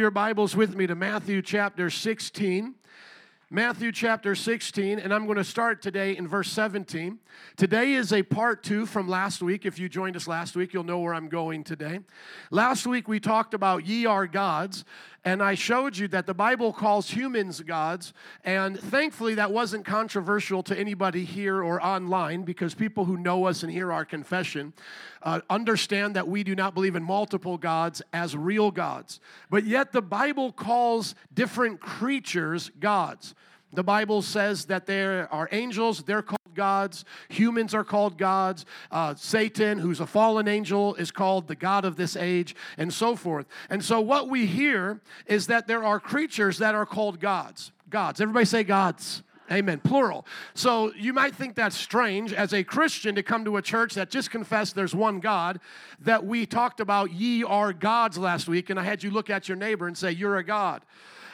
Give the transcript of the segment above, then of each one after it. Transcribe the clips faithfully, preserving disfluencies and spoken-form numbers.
your Bibles with me to Matthew chapter sixteen. Matthew chapter sixteen, and I'm going to start today in verse seventeen. Today is a part two from last week. If you joined us last week, you'll know where I'm going today. Last week, we talked about ye are gods, and I showed you that the Bible calls humans gods, and thankfully, that wasn't controversial to anybody here or online, because people who know us and hear our confession uh, understand that we do not believe in multiple gods as real gods. But yet, the Bible calls different creatures gods. The Bible says that there are angels, they're called gods, humans are called gods, uh, Satan, who's a fallen angel, is called the god of this age, and so forth. And so what we hear is that there are creatures that are called gods. Gods. Everybody say gods. Amen. Plural. So you might think that's strange as a Christian to come to a church that just confessed there's one God, that we talked about ye are gods last week, and I had you look at your neighbor and say, you're a god.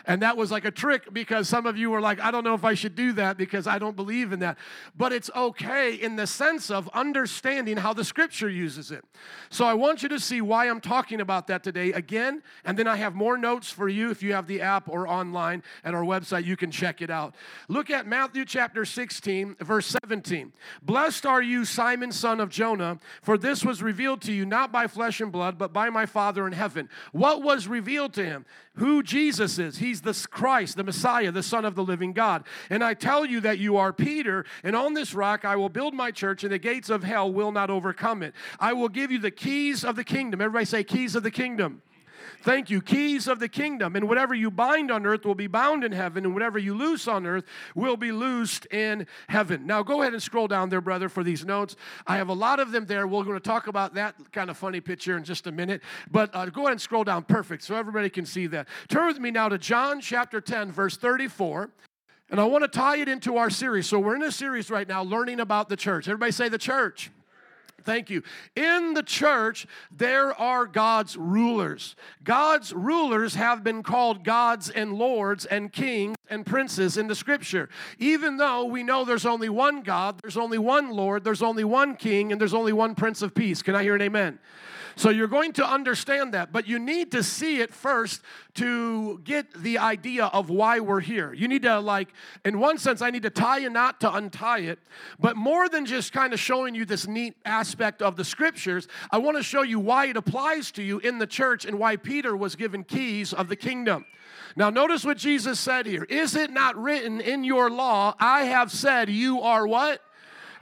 And that was like a trick because some of you were like, I don't know if I should do that because I don't believe in that. But it's okay in the sense of understanding how the Scripture uses it. So I want you to see why I'm talking about that today again. And then I have more notes for you if you have the app or online at our website. You can check it out. Look at Matthew chapter sixteen, verse seventeen. Blessed are you, Simon, son of Jonah, for this was revealed to you not by flesh and blood, but by my Father in heaven. What was revealed to him? Who Jesus is. He's the Christ, the Messiah, the Son of the living God. And I tell you that you are Peter, and on this rock I will build my church, and the gates of hell will not overcome it. I will give you the keys of the kingdom. Everybody say keys of the kingdom. Thank you. Keys of the kingdom. And whatever you bind on earth will be bound in heaven, and whatever you loose on earth will be loosed in heaven. Now, go ahead and scroll down there, brother, for these notes. I have a lot of them there. We're going to talk about that kind of funny picture in just a minute. But uh, go ahead and scroll down. Perfect. So everybody can see that. Turn with me now to John chapter ten, verse thirty-four. And I want to tie it into our series. So we're in a series right now learning about the church. Everybody say the church. Thank you. In the church, there are God's rulers. God's rulers have been called gods and lords and kings and princes in the Scripture. Even though we know there's only one God, there's only one Lord, there's only one King, and there's only one Prince of Peace. Can I hear an amen? So you're going to understand that, but you need to see it first to get the idea of why we're here. You need to, like, in one sense, I need to tie a knot to untie it, but more than just kind of showing you this neat aspect of the Scriptures, I want to show you why it applies to you in the church and why Peter was given keys of the kingdom. Now, notice what Jesus said here. Is it not written in your law, I have said you are what?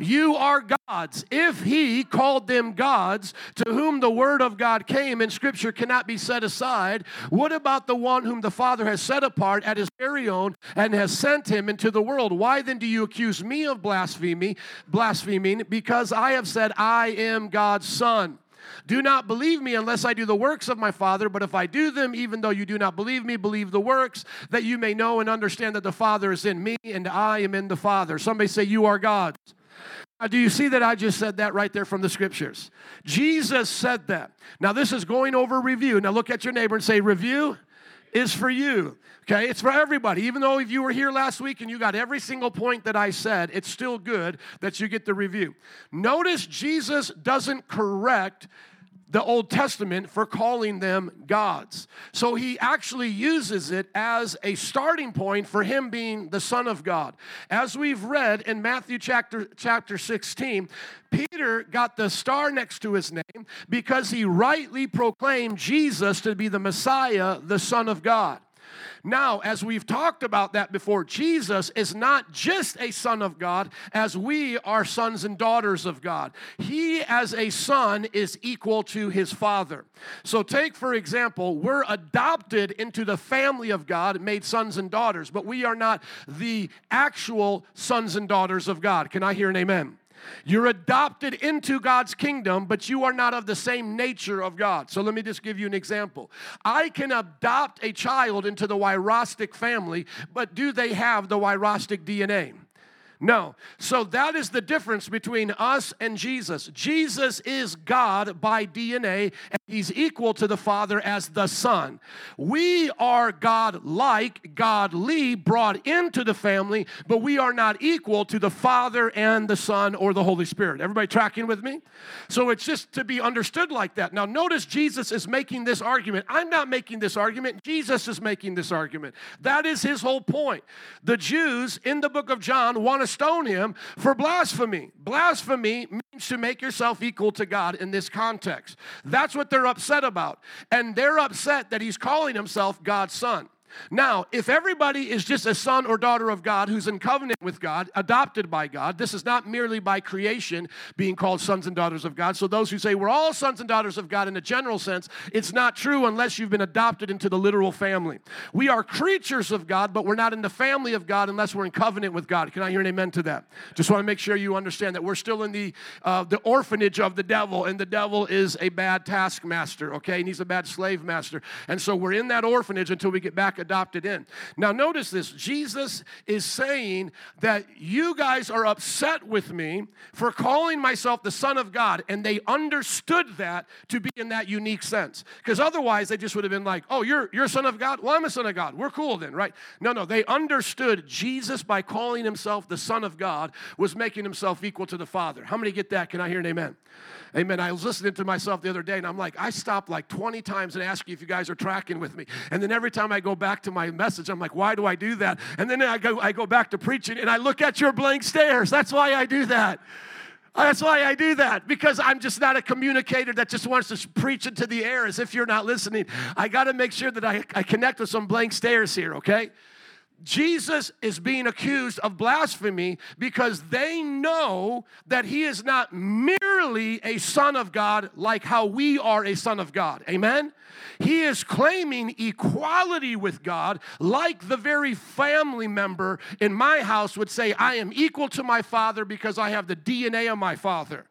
You are gods. If he called them gods, to whom the word of God came and Scripture cannot be set aside, what about the one whom the Father has set apart at his very own and has sent him into the world? Why then do you accuse me of blasphemy, blaspheming? Because I have said, I am God's son. Do not believe me unless I do the works of my Father, but if I do them, even though you do not believe me, believe the works, that you may know and understand that the Father is in me and I am in the Father. Somebody say, you are gods. Now, do you see that I just said that right there from the Scriptures? Jesus said that. Now, this is going over review. Now, look at your neighbor and say, review is for you. Okay, it's for everybody. Even though if you were here last week and you got every single point that I said, it's still good that you get the review. Notice Jesus doesn't correct the Old Testament for calling them gods. So he actually uses it as a starting point for him being the Son of God. As we've read in Matthew chapter, chapter sixteen, Peter got the star next to his name because he rightly proclaimed Jesus to be the Messiah, the Son of God. Now, as we've talked about that before, Jesus is not just a son of God, as we are sons and daughters of God. He, as a son, is equal to his Father. So take, for example, we're adopted into the family of God, made sons and daughters, but we are not the actual sons and daughters of God. Can I hear an amen? You're adopted into God's kingdom, but you are not of the same nature of God. So let me just give you an example. I can adopt a child into the Wyrostic family, but do they have the Wyrostic D N A? No. So that is the difference between us and Jesus. Jesus is God by D N A, and he's equal to the Father as the Son. We are God-like, godly, brought into the family, but we are not equal to the Father and the Son or the Holy Spirit. Everybody tracking with me? So it's just to be understood like that. Now notice Jesus is making this argument. I'm not making this argument. Jesus is making this argument. That is his whole point. The Jews in the book of John want to stone him for blasphemy. Blasphemy means to make yourself equal to God in this context. That's what they're upset about. And they're upset that he's calling himself God's son. Now, if everybody is just a son or daughter of God who's in covenant with God, adopted by God, this is not merely by creation being called sons and daughters of God. So those who say we're all sons and daughters of God in a general sense, it's not true unless you've been adopted into the literal family. We are creatures of God, but we're not in the family of God unless we're in covenant with God. Can I hear an amen to that? Just want to make sure you understand that we're still in the uh, the orphanage of the devil, and the devil is a bad taskmaster, okay? And he's a bad slave master. And so we're in that orphanage until we get back adopted in. Now notice this. Jesus is saying that you guys are upset with me for calling myself the Son of God, and they understood that to be in that unique sense. Because otherwise they just would have been like, oh, you're, you're a son of God? Well, I'm a son of God. We're cool then, right? No, no. They understood Jesus by calling himself the Son of God was making himself equal to the Father. How many get that? Can I hear an amen? Amen. I was listening to myself the other day, and I'm like, I stopped like twenty times and asked you if you guys are tracking with me. And then every time I go back to my message, I'm like, why do I do that? And then I go, I go back to preaching, and I look at your blank stares. That's why I do that. That's why I do that, because I'm just not a communicator that just wants to preach into the air as if you're not listening. I got to make sure that I, I connect with some blank stares here, okay? Jesus is being accused of blasphemy because they know that he is not merely a son of God like how we are a son of God. Amen? He is claiming equality with God like the very family member in my house would say, I am equal to my father because I have the D N A of my father.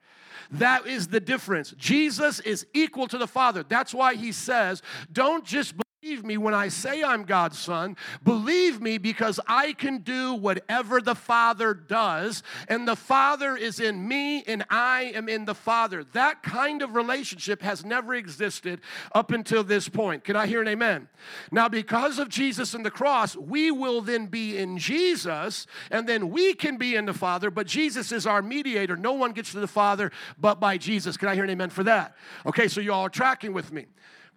That is the difference. Jesus is equal to the Father. That's why he says, don't just believe. Believe me when I say I'm God's son. Believe me because I can do whatever the Father does, and the Father is in me and I am in the Father. That kind of relationship has never existed up until this point. Can I hear an amen? Now, because of Jesus and the cross, we will then be in Jesus, and then we can be in the Father, but Jesus is our mediator. No one gets to the Father but by Jesus. Can I hear an amen for that? Okay, so you all are tracking with me.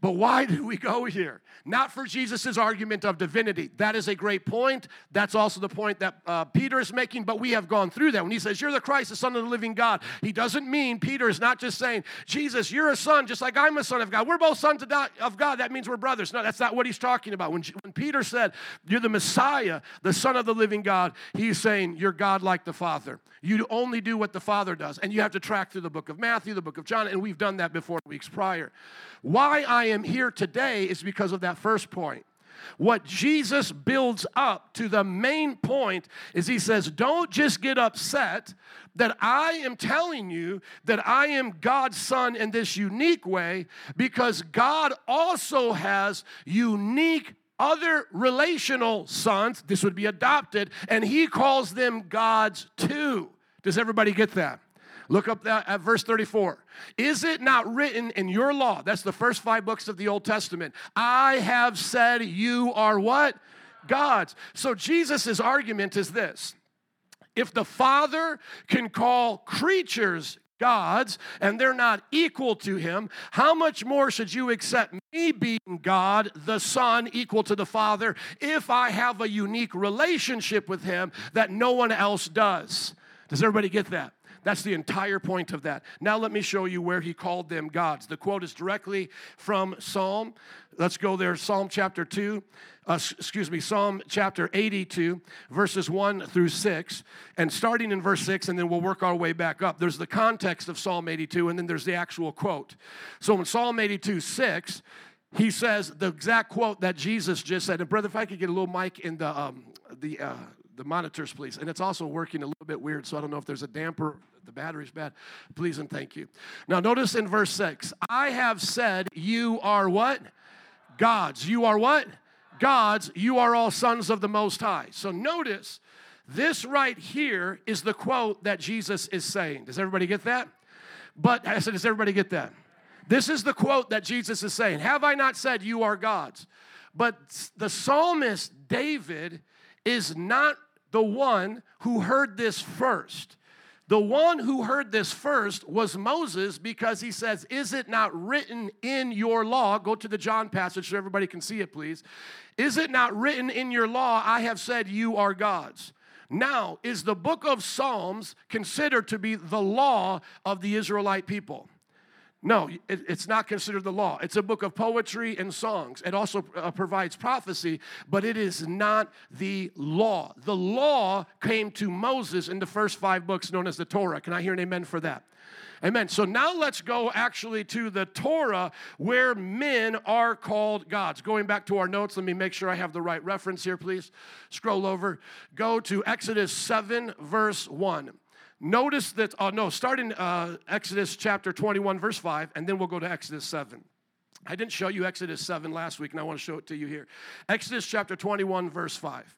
But why do we go here? Not for Jesus' argument of divinity. That is a great point. That's also the point that uh, Peter is making, but we have gone through that. When he says, you're the Christ, the Son of the living God, he doesn't mean, Peter is not just saying, Jesus, you're a son, just like I'm a son of God. We're both sons of God. That means we're brothers. No, that's not what he's talking about. When, when Peter said, you're the Messiah, the Son of the living God, he's saying, you're God like the Father. You only do what the Father does, and you have to track through the book of Matthew, the book of John, and we've done that before weeks prior. Why I I am here today is because of that first point. What Jesus builds up to the main point is he says, don't just get upset that I am telling you that I am God's son in this unique way, because God also has unique other relational sons. This would be adopted, and he calls them gods too. Does everybody get that? Look up that at verse thirty-four. Is it not written in your law? That's the first five books of the Old Testament. I have said you are what? Gods. So Jesus' argument is this. If the Father can call creatures gods and they're not equal to him, how much more should you accept me being God, the Son, equal to the Father, if I have a unique relationship with him that no one else does? Does everybody get that? That's the entire point of that. Now let me show you where he called them gods. The quote is directly from Psalm. Let's go there, Psalm chapter two. Uh, excuse me, Psalm chapter eighty-two, verses one through six. And starting in verse six, and then we'll work our way back up. There's the context of Psalm eighty-two, and then there's the actual quote. So in Psalm eighty-two, six, he says the exact quote that Jesus just said. And brother, if I could get a little mic in the um, the uh, the monitors, please. And it's also working a little bit weird, so I don't know if there's a damper. The battery's bad. Please and thank you. Now notice in verse six, I have said you are what? Gods. You are what? Gods. You are all sons of the Most High. So notice This right here is the quote that Jesus is saying. Does everybody get that? But I said, does everybody get that? This is the quote that Jesus is saying. Have I not said you are gods? But the psalmist David is not the one who heard this first. The one who heard this first was Moses, because he says, is it not written in your law? Go to the John passage so everybody can see it, please. Is it not written in your law, I have said you are gods? Now, is the book of Psalms considered to be the law of the Israelite people? No, it, it's not considered the law. It's a book of poetry and songs. It also uh, provides prophecy, but it is not the law. The law came to Moses in the first five books known as the Torah. Can I hear an amen for that? Amen. So now let's go actually to the Torah, where men are called gods. Going back to our notes, let me make sure I have the right reference here, please. Scroll over. Go to Exodus seven, verse one. Notice that, oh no, start in uh, Exodus chapter twenty-one, verse five, and then we'll go to Exodus seven. I didn't show you Exodus seven last week, and I want to show it to you here. Exodus chapter twenty-one, verse five.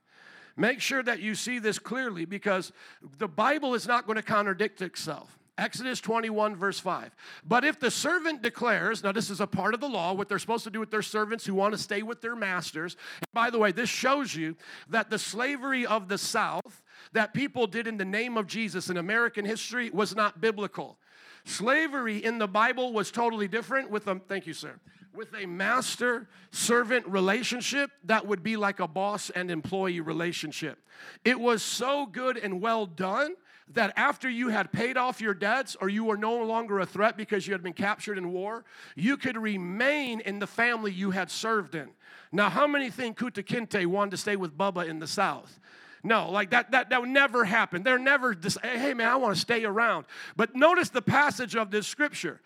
Make sure that you see this clearly, because the Bible is not going to contradict itself. Exodus twenty-one, verse five. But if the servant declares, now this is a part of the law, what they're supposed to do with their servants who want to stay with their masters. And by the way, this shows you that the slavery of the South that people did in the name of Jesus in American history was not biblical. Slavery in the Bible was totally different with a, thank you, sir, with a master-servant relationship that would be like a boss and employee relationship. It was so good and well done that after you had paid off your debts, or you were no longer a threat because you had been captured in war, you could remain in the family you had served in. Now, how many think Kunta Kinte wanted to stay with Bubba in the South? No, like that, that, that would never happen. They're never, dis- hey, man, I want to stay around. But notice the passage of this scripture.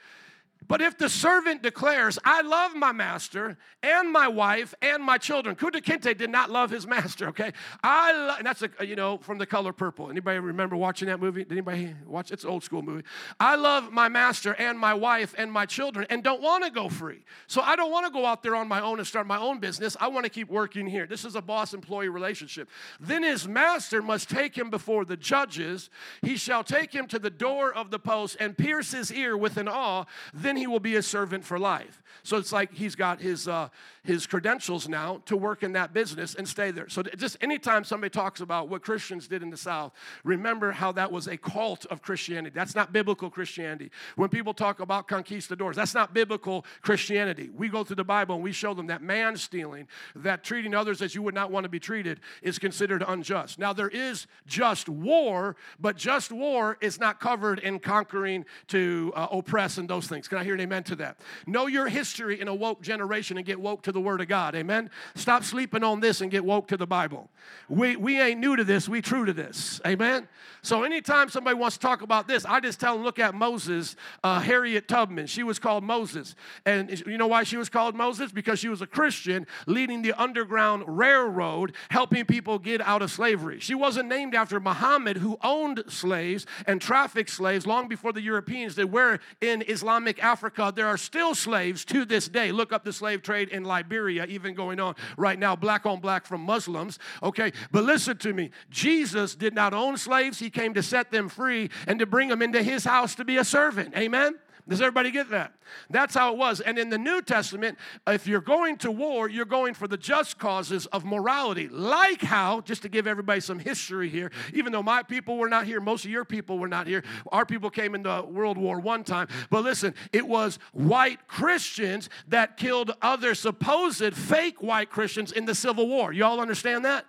But if the servant declares, I love my master and my wife and my children. Kunta Kinte did not love his master, okay? I lo- and that's, a, you know, from The Color Purple. Anybody remember watching that movie? Did anybody watch? It's an old school movie. I love my master and my wife and my children and don't want to go free. So I don't want to go out there on my own and start my own business. I want to keep working here. This is a boss-employee relationship. Then his master must take him before the judges. He shall take him to the door of the post and pierce his ear with an awl. Then he will be a servant for life. So it's like he's got his uh, his credentials now to work in that business and stay there. So just anytime somebody talks about what Christians did in the South, remember how that was a cult of Christianity. That's not biblical Christianity. When people talk about conquistadors, that's not biblical Christianity. We go through the Bible and we show them that man stealing, that treating others as you would not want to be treated, is considered unjust. Now there is just war, but just war is not covered in conquering to uh, oppress and those things. Can I hear an amen to that? Know your history in a woke generation and get woke to the Word of God. Amen? Stop sleeping on this and get woke to the Bible. We we ain't new to this. We true to this. Amen? So anytime somebody wants to talk about this, I just tell them, look at Moses, uh, Harriet Tubman. She was called Moses. And you know why she was called Moses? Because she was a Christian leading the Underground Railroad, helping people get out of slavery. She wasn't named after Muhammad, who owned slaves and trafficked slaves long before the Europeans did. Where in Islamic Africa, there are still slaves to this day. Look up the slave trade in Liberia, even going on right now, black on black from Muslims, okay? But listen to me. Jesus did not own slaves. He came to set them free and to bring them into his house to be a servant, amen? Does everybody get that? That's how it was. And in the New Testament, if you're going to war, you're going for the just causes of morality. Like how, just to give everybody some history here, even though my people were not here, most of your people were not here. Our people came into World War One time. But listen, it was white Christians that killed other supposed fake white Christians in the Civil War. Y'all understand that?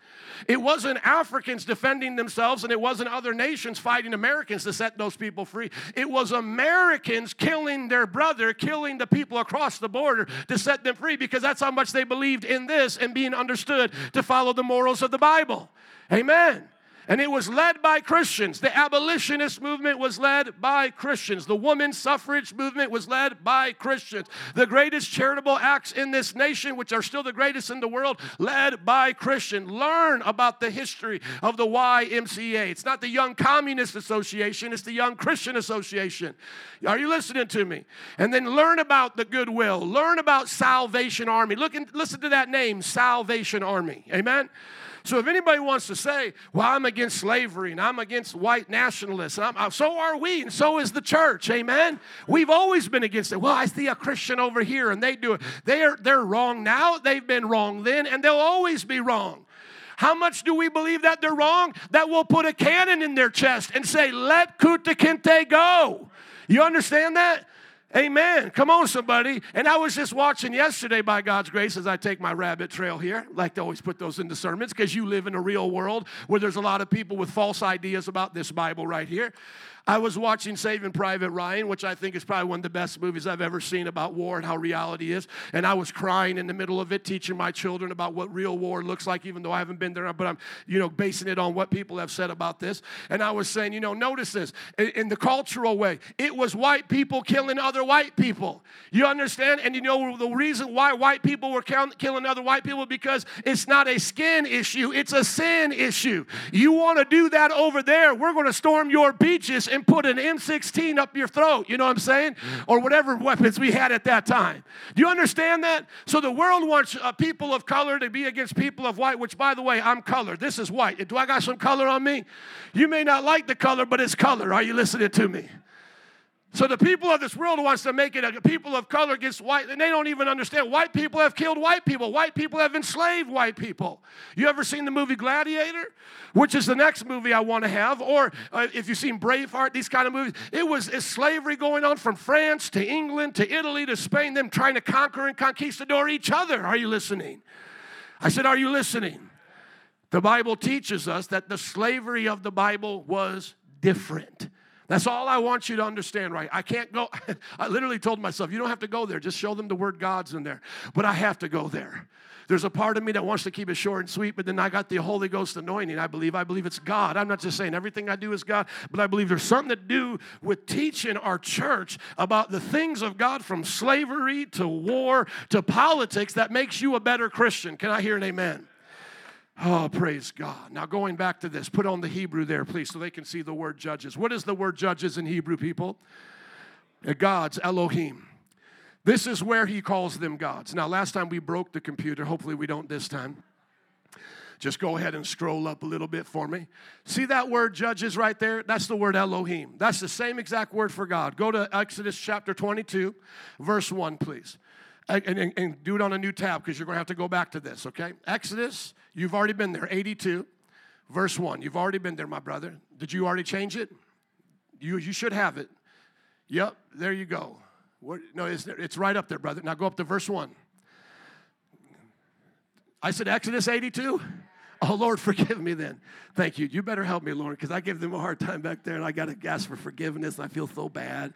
It wasn't Africans defending themselves, and it wasn't other nations fighting Americans to set those people free. It was Americans killing their brother, killing the people across the border to set them free, because that's how much they believed in this and being understood to follow the morals of the Bible. Amen. And it was led by Christians. The abolitionist movement was led by Christians. The women's suffrage movement was led by Christians. The greatest charitable acts in this nation, which are still the greatest in the world, led by Christians. Learn about the history of the Y M C A. It's not the Young Communist Association. It's the Young Christian Association. Are you listening to me? And then learn about the Goodwill. Learn about Salvation Army. Look and listen to that name, Salvation Army. Amen? So if anybody wants to say, well, I'm against slavery and I'm against white nationalists, and I'm, I'm, so are we and so is the church, amen? We've always been against it. Well, I see a Christian over here and they do it. They're, they're wrong now, they've been wrong then, and they'll always be wrong. How much do we believe that they're wrong? That we'll put a cannon in their chest and say, let Kunta Kinte go. You understand that? Amen. Come on, somebody. And I was just watching yesterday, by God's grace, as I take my rabbit trail here. I like to always put those into sermons because you live in a real world where there's a lot of people with false ideas about this Bible right here. I was watching Saving Private Ryan, which I think is probably one of the best movies I've ever seen about war and how reality is. And I was crying in the middle of it, teaching my children about what real war looks like, even though I haven't been there, but I'm, you know, basing it on what people have said about this. And I was saying, you know, notice this. In the cultural way, it was white people killing other white people. You understand? And you know the reason why white people were killing other white people? Because it's not a skin issue. It's a sin issue. You want to do that over there, we're going to storm your beaches and put an M sixteen up your throat, you know what I'm saying? Or whatever weapons we had at that time. Do you understand that? So the world wants uh, people of color to be against people of white, which, by the way, I'm colored. This is white. Do I got some color on me? You may not like the color, but it's color. Are you listening to me? So the people of this world wants to make it a people of color against white, and they don't even understand. White people have killed white people. White people have enslaved white people. You ever seen the movie Gladiator? Which is the next movie I want to have. Or uh, if you've seen Braveheart, these kind of movies. It was is slavery going on from France to England to Italy to Spain, them trying to conquer and conquistador each other. Are you listening? I said, are you listening? The Bible teaches us that the slavery of the Bible was different. That's all I want you to understand, right? I can't go. I literally told myself, you don't have to go there. Just show them the word God's in there. But I have to go there. There's a part of me that wants to keep it short and sweet, but then I got the Holy Ghost anointing, I believe. I believe it's God. I'm not just saying everything I do is God, but I believe there's something to do with teaching our church about the things of God, from slavery to war to politics, that makes you a better Christian. Can I hear an amen? Oh, praise God. Now, going back to this, put on the Hebrew there, please, so they can see the word judges. What is the word judges in Hebrew, people? Gods, Elohim. This is where he calls them gods. Now, last time we broke the computer. Hopefully we don't this time. Just go ahead and scroll up a little bit for me. See that word judges right there? That's the word Elohim. That's the same exact word for God. Go to Exodus chapter twenty-two, verse one, please. And, and, and do it on a new tab because you're going to have to go back to this, okay? Exodus, you've already been there, eighty-two, verse one. You've already been there, my brother. Did you already change it? You you should have it. Yep, there you go. What, no, it's, it's right up there, brother. Now go up to verse one. I said Exodus eighty-two? Oh, Lord, forgive me then. Thank you. You better help me, Lord, because I give them a hard time back there, and I got to ask for forgiveness, and I feel so bad.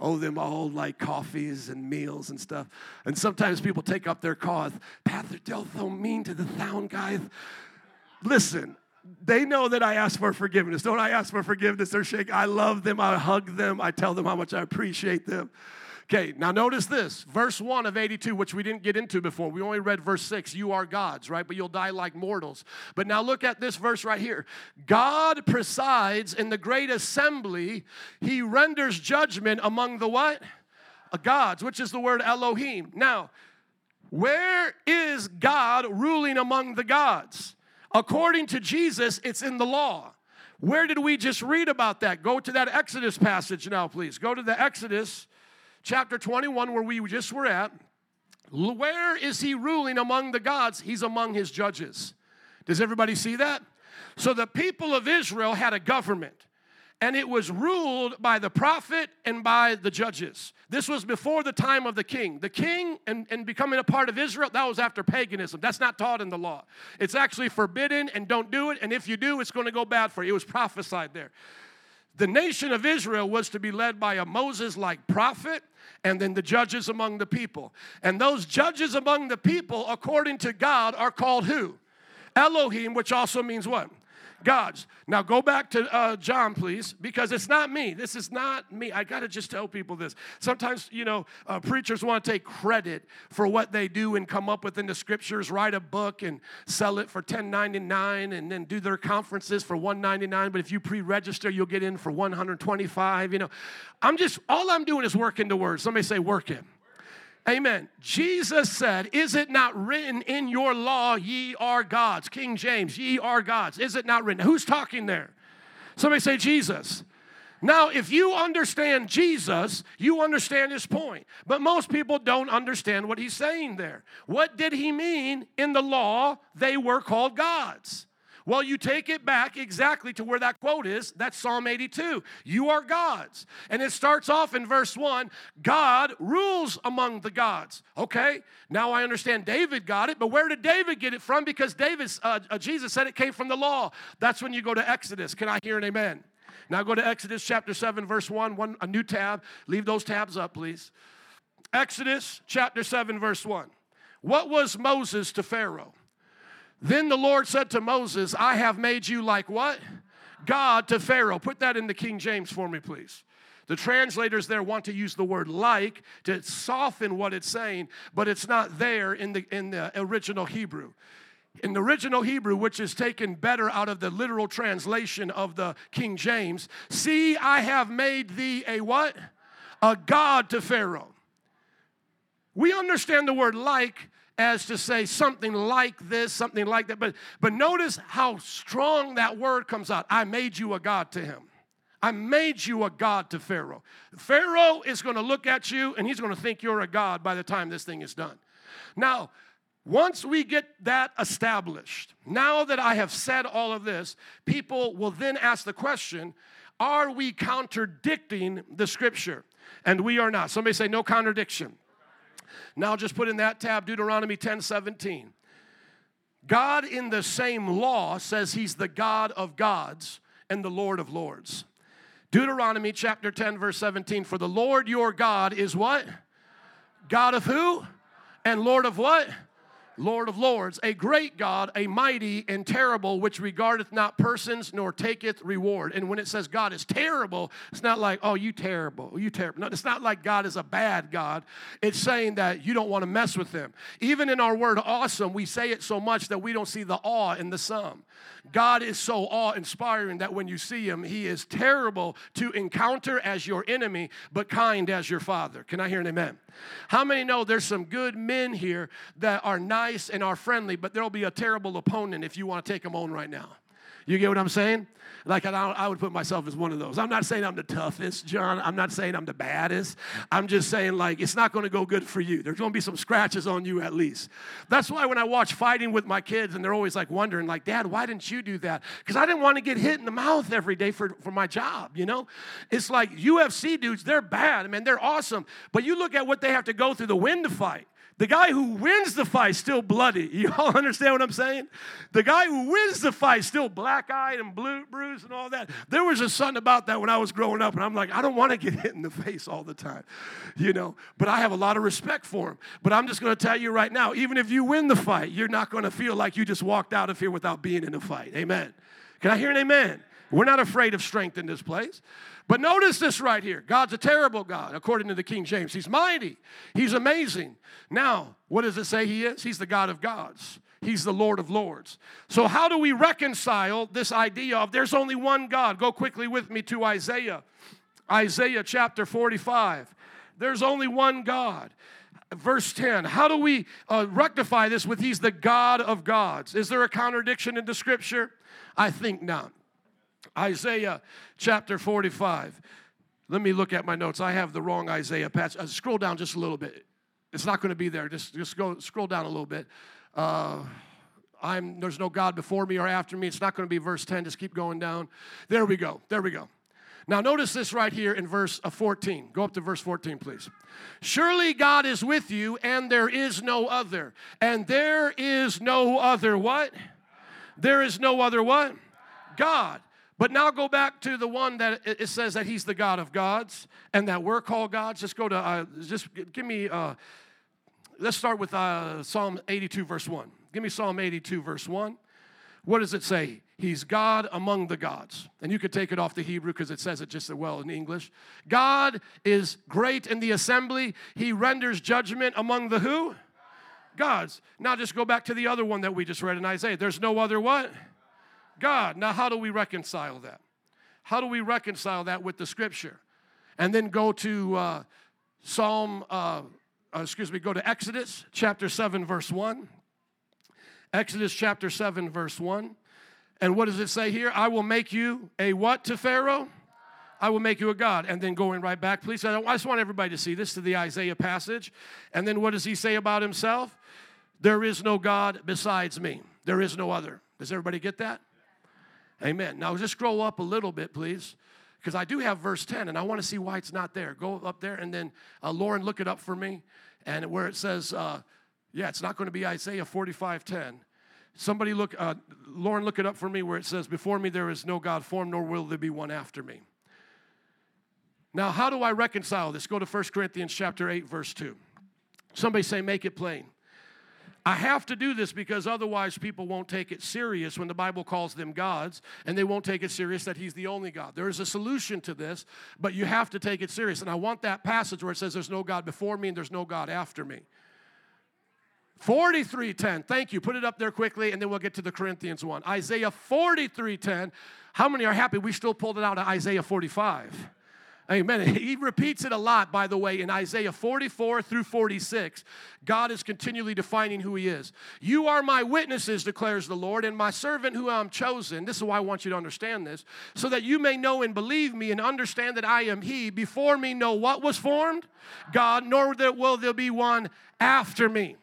Owe them all, like, coffees and meals and stuff. And sometimes people take up their cause. Pastor, they're so mean to the sound guys. Listen, they know that I ask for forgiveness. Don't I ask for forgiveness? They're shaking. I love them. I hug them. I tell them how much I appreciate them. Okay, now notice this, verse one of eighty-two, which we didn't get into before. We only read verse six, you are gods, right? But you'll die like mortals. But now look at this verse right here. God presides in the great assembly. He renders judgment among the what? Gods, which is the word Elohim. Now, where is God ruling among the gods? According to Jesus, it's in the law. Where did we just read about that? Go to that Exodus passage now, please. Go to the Exodus chapter twenty-one, where we just were at. Where is he ruling among the gods? He's among his judges. Does everybody see that? So the people of Israel had a government, and it was ruled by the prophet and by the judges. This was before the time of the king. The king and, and becoming a part of Israel, that was after paganism. That's not taught in the law. It's actually forbidden, and don't do it, and if you do, it's going to go bad for you. It was prophesied there. The nation of Israel was to be led by a Moses-like prophet, and then the judges among the people. And those judges among the people, according to God, are called who? Elohim, which also means what? Gods. Now go back to uh, John, please, because it's not me. This is not me. I got to just tell people this. Sometimes, you know, uh, preachers want to take credit for what they do and come up with in the scriptures, write a book and sell it for ten ninety-nine and then do their conferences for one ninety-nine. But if you pre-register, you'll get in for one twenty-five. You know, I'm just, all I'm doing is working the word. Somebody say working. Amen. Jesus said, is it not written in your law, ye are gods? King James, ye are gods. Is it not written? Who's talking there? Somebody say Jesus. Now, if you understand Jesus, you understand his point. But most people don't understand what he's saying there. What did he mean in the law they were called gods? Well, you take it back exactly to where that quote is. That's Psalm eighty-two. You are gods. And it starts off in verse one, God rules among the gods. Okay, now I understand David got it, but where did David get it from? Because David, uh, Jesus said it came from the law. That's when you go to Exodus. Can I hear an amen? Now go to Exodus chapter seven, verse one, one, a new tab. Leave those tabs up, please. Exodus chapter seven, verse one. What was Moses to Pharaoh? Then the Lord said to Moses, I have made you like what? God to Pharaoh. Put that in the King James for me, please. The translators there want to use the word like to soften what it's saying, but it's not there in the, in the original Hebrew. In the original Hebrew, which is taken better out of the literal translation of the King James, see, I have made thee a what? A God to Pharaoh. We understand the word like as to say something like this, something like that. But, but notice how strong that word comes out. I made you a God to him. I made you a God to Pharaoh. Pharaoh is going to look at you, and he's going to think you're a God by the time this thing is done. Now, once we get that established, now that I have said all of this, people will then ask the question, are we contradicting the Scripture? And we are not. Somebody say, no contradiction. Now just put in that tab, Deuteronomy ten seventeen. God in the same law says he's the God of gods and the Lord of lords. Deuteronomy chapter ten, verse seventeen, for the Lord your God is what? God of who? And Lord of what? Lord of lords, a great God, a mighty and terrible, which regardeth not persons nor taketh reward. And when it says God is terrible, it's not like, oh, you terrible, you terrible. No, it's not like God is a bad God. It's saying that you don't want to mess with him. Even in our word awesome, we say it so much that we don't see the awe in the sum. God is so awe-inspiring that when you see him, he is terrible to encounter as your enemy, but kind as your father. Can I hear an amen? How many know there's some good men here that are nice and are friendly, but there'll be a terrible opponent if you want to take them on right now? You get what I'm saying? Like, I would put myself as one of those. I'm not saying I'm the toughest, John. I'm not saying I'm the baddest. I'm just saying, like, it's not going to go good for you. There's going to be some scratches on you at least. That's why when I watch fighting with my kids, and they're always, like, wondering, like, Dad, why didn't you do that? Because I didn't want to get hit in the mouth every day for, for my job, you know? It's like U F C dudes, they're bad. I mean, they're awesome. But you look at what they have to go through to win the fight. The guy who wins the fight is still bloody. You all understand what I'm saying? The guy who wins the fight is still black-eyed and blue, bruised and all that. There was just something about that when I was growing up, and I'm like, I don't want to get hit in the face all the time, you know. But I have a lot of respect for him. But I'm just going to tell you right now, even if you win the fight, you're not going to feel like you just walked out of here without being in a fight. Amen. Can I hear an amen? We're not afraid of strength in this place. But notice this right here. God's a terrible God, according to the King James. He's mighty. He's amazing. Now, what does it say he is? He's the God of gods. He's the Lord of lords. So how do we reconcile this idea of there's only one God? Go quickly with me to Isaiah. Isaiah chapter forty-five. There's only one God. Verse ten, how do we uh, rectify this with he's the God of gods? Is there a contradiction in the Scripture? I think not. Isaiah chapter forty-five. Let me look at my notes. I have the wrong Isaiah passage. Uh, scroll down just a little bit. It's not going to be there. Just, just go scroll down a little bit. Uh, I'm there's no God before me or after me. It's not going to be verse ten. Just keep going down. There we go. There we go. Now notice this right here in verse fourteen. Go up to verse fourteen, please. Surely God is with you, and there is no other. And there is no other what? There is no other what? God. But now go back to the one that it says that he's the God of gods and that we're called gods. Just go to, uh, just give me, uh, let's start with uh, Psalm eighty-two, verse one. Give me Psalm eighty-two, verse one. What does it say? He's God among the gods. And you could take it off the Hebrew because it says it just as well in English. God is great in the assembly. He renders judgment among the who? Gods. Now just go back to the other one that we just read in Isaiah. There's no other what? God. Now, how do we reconcile that? How do we reconcile that with the Scripture? And then go to uh, Psalm uh, uh, excuse me, go to Exodus chapter seven, verse one. Exodus chapter seven, verse one. And what does it say here? I will make you a what to Pharaoh? I will make you a God. And then going right back, please. I just want everybody to see this, to the Isaiah passage. And then what does he say about himself? There is no God besides me. There is no other. Does everybody get that? Amen. Now just scroll up a little bit, please, because I do have verse ten, and I want to see why it's not there. Go up there, and then uh, Lauren, look it up for me. And where it says, uh, yeah, it's not going to be Isaiah forty-five ten. Somebody look, uh, Lauren, look it up for me where it says, before me there is no God formed, nor will there be one after me. Now, how do I reconcile this? Go to First Corinthians chapter eight, verse two. Somebody say, make it plain. I have to do this because otherwise people won't take it serious when the Bible calls them gods, and they won't take it serious that he's the only God. There is a solution to this, but you have to take it serious. And I want that passage where it says there's no God before me and there's no God after me. forty-three ten, thank you. Put it up there quickly, and then we'll get to the Corinthians one. Isaiah forty-three ten. How many are happy we still pulled it out of Isaiah forty-five? Amen. He repeats it a lot, by the way, in Isaiah forty-four through forty-six. God is continually defining who he is. You are my witnesses, declares the Lord, and my servant who I am chosen. This is why I want you to understand this, so that you may know and believe me and understand that I am he. Before me, know what was formed? God, nor will there be one after me.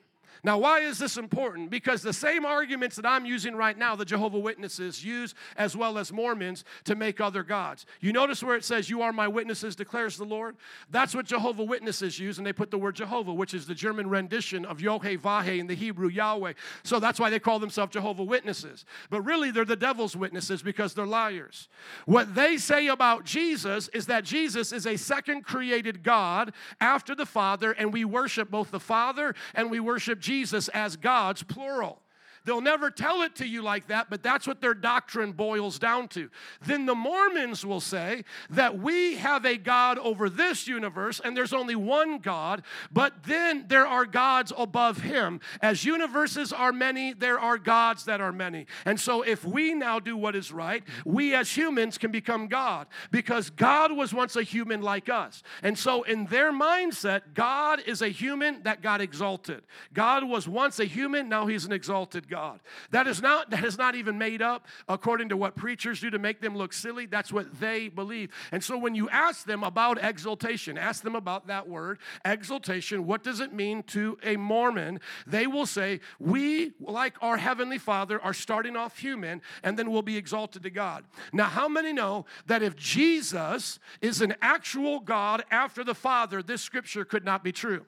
Now, why is this important? Because the same arguments that I'm using right now, the Jehovah Witnesses use, as well as Mormons, to make other gods. You notice where it says, you are my witnesses, declares the Lord? That's what Jehovah Witnesses use, and they put the word Jehovah, which is the German rendition of Yohe-Vahe in the Hebrew Yahweh. So that's why they call themselves Jehovah Witnesses. But really, they're the devil's witnesses because they're liars. What they say about Jesus is that Jesus is a second created God after the Father, and we worship both the Father and we worship Jesus. Jesus as God's plural. They'll never tell it to you like that, but that's what their doctrine boils down to. Then the Mormons will say that we have a God over this universe, and there's only one God, but then there are gods above him. As universes are many, there are gods that are many. And so if we now do what is right, we as humans can become God, because God was once a human like us. And so in their mindset, God is a human that got exalted. God was once a human, now he's an exalted God. God. That is not, that is not even made up according to what preachers do to make them look silly. That's what they believe. And so when you ask them about exaltation, ask them about that word, exaltation, what does it mean to a Mormon? They will say, we, like our Heavenly Father, are starting off human, and then we'll be exalted to God. Now, how many know that if Jesus is an actual God after the Father, this scripture could not be true?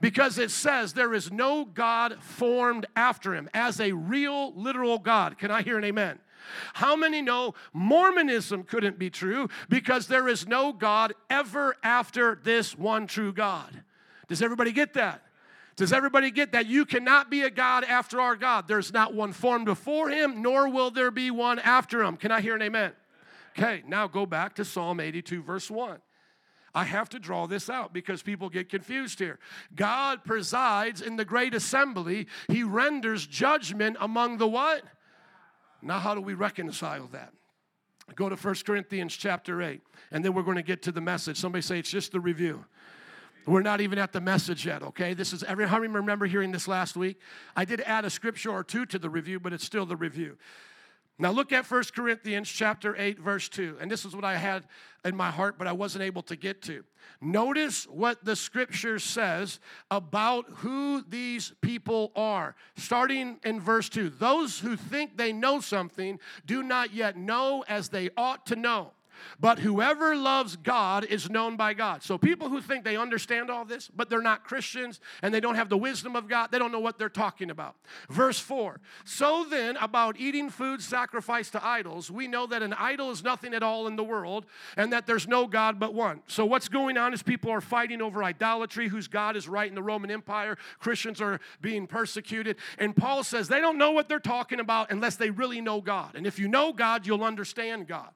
Because it says there is no God formed after him as a real, literal God. Can I hear an amen? How many know Mormonism couldn't be true because there is no God ever after this one true God? Does everybody get that? Does everybody get that? You cannot be a God after our God. There's not one formed before him, nor will there be one after him. Can I hear an amen? Okay, now go back to Psalm eighty-two, verse one. I have to draw this out because people get confused here. God presides in the great assembly. He renders judgment among the what? Now, how do we reconcile that? Go to First Corinthians chapter eight, and then we're going to get to the message. Somebody say it's just the review. We're not even at the message yet, okay? This is every. I remember hearing this last week. I did add a scripture or two to the review, but it's still the review. Now look at First Corinthians chapter eight, verse two. And this is what I had in my heart, but I wasn't able to get to. Notice what the scripture says about who these people are. Starting in verse two. Those who think they know something do not yet know as they ought to know. But whoever loves God is known by God. So people who think they understand all this, but they're not Christians, and they don't have the wisdom of God, they don't know what they're talking about. Verse four, so then about eating food sacrificed to idols, we know that an idol is nothing at all in the world, and that there's no God but one. So what's going on is people are fighting over idolatry, whose God is right in the Roman Empire. Christians are being persecuted. And Paul says they don't know what they're talking about unless they really know God. And if you know God, you'll understand God.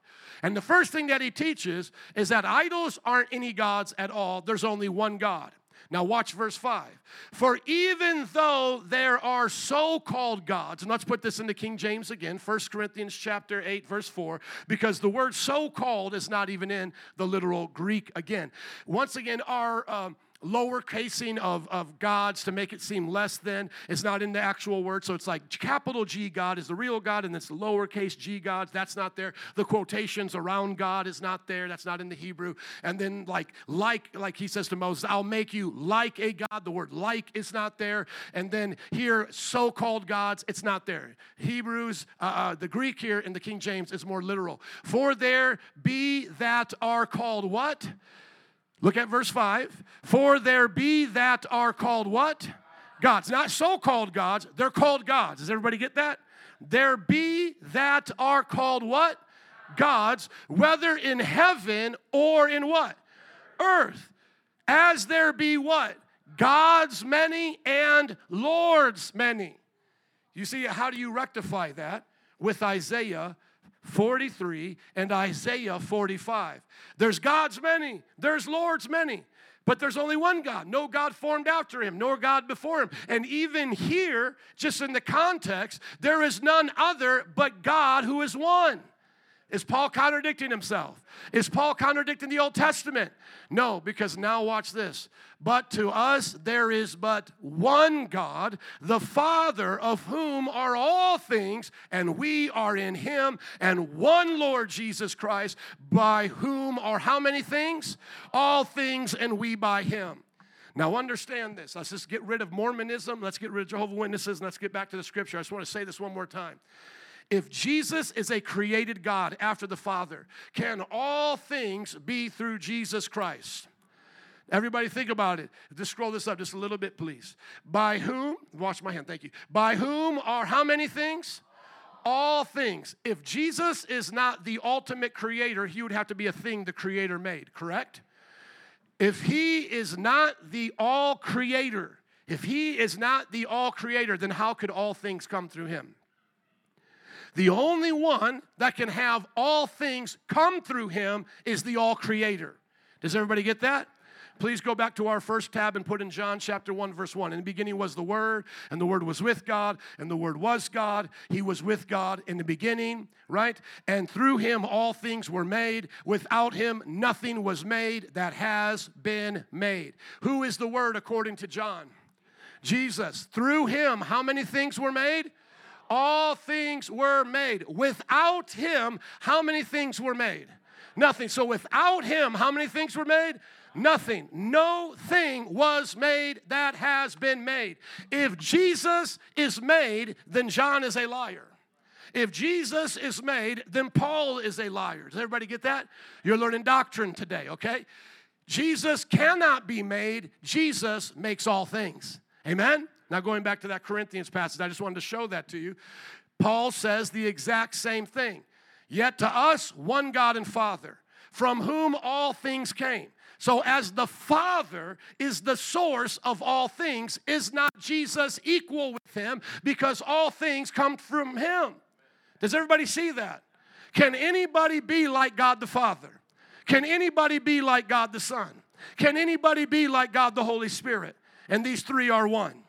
And the first thing that he teaches is that idols aren't any gods at all. There's only one God. Now watch verse five. For even though there are so-called gods, and let's put this into King James again, First Corinthians chapter eight, verse four, because the word so-called is not even in the literal Greek again. Once again, our um, lowercasing of, of gods to make it seem less than. It's not in the actual word. So it's like capital G God is the real God, and it's lowercase g gods. That's not there. The quotations around God is not there. That's not in the Hebrew. And then like, like, like he says to Moses, I'll make you like a God. The word like is not there. And then here, so-called gods, it's not there. Hebrews, uh, uh, the Greek here in the King James is more literal. For there be that are called what? Look at verse five. For there be that are called what? Gods. Not so-called gods. They're called gods. Does everybody get that? There be that are called what? Gods, whether in heaven or in what? Earth. As there be what? Gods many and lords many. You see, how do you rectify that? With Isaiah forty-three and Isaiah forty-five. There's gods many, there's lords many, but there's only one God. No God formed after him, nor God before him. And even here, just in the context, there is none other but God who is one. Is Paul contradicting himself? Is Paul contradicting the Old Testament? No, because now watch this. But to us there is but one God, the Father, of whom are all things, and we are in him, and one Lord Jesus Christ, by whom are how many things? All things, and we by him. Now understand this. Let's just get rid of Mormonism. Let's get rid of Jehovah Witnesses, and let's get back to the Scripture. I just want to say this one more time. If Jesus is a created God after the Father, can all things be through Jesus Christ? Everybody think about it. Just scroll this up just a little bit, please. By whom, wash my hand, thank you. By whom are how many things? All things. If Jesus is not the ultimate creator, he would have to be a thing the creator made, correct? If he is not the all creator, if he is not the all creator, then how could all things come through him? The only one that can have all things come through him is the all-creator. Does everybody get that? Please go back to our first tab and put in John chapter one, verse one. In the beginning was the Word, and the Word was with God, and the Word was God. He was with God in the beginning, right? And through him all things were made. Without him nothing was made that has been made. Who is the Word according to John? Jesus. Through him, how many things were made? All things were made. Without him, how many things were made? Nothing. So without him, how many things were made? Nothing. No thing was made that has been made. If Jesus is made, then John is a liar. If Jesus is made, then Paul is a liar. Does everybody get that? You're learning doctrine today, okay? Jesus cannot be made. Jesus makes all things. Amen? Now, going back to that Corinthians passage, I just wanted to show that to you. Paul says the exact same thing. Yet to us, one God and Father, from whom all things came. So as the Father is the source of all things, is not Jesus equal with him, because all things come from him? Does everybody see that? Can anybody be like God the Father? Can anybody be like God the Son? Can anybody be like God the Holy Spirit? And these three are one.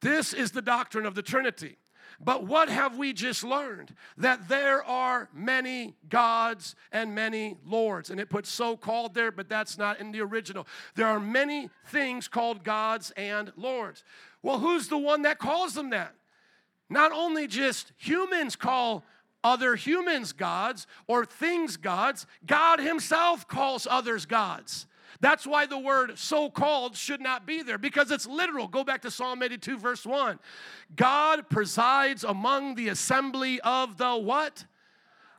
This is the doctrine of the Trinity. But what have we just learned? That there are many gods and many lords. And it puts so-called there, but that's not in the original. There are many things called gods and lords. Well, who's the one that calls them that? Not only just humans call other humans gods or things gods, God himself calls others gods. That's why the word so-called should not be there, because it's literal. Go back to Psalm eighty-two, verse one. God presides among the assembly of the what?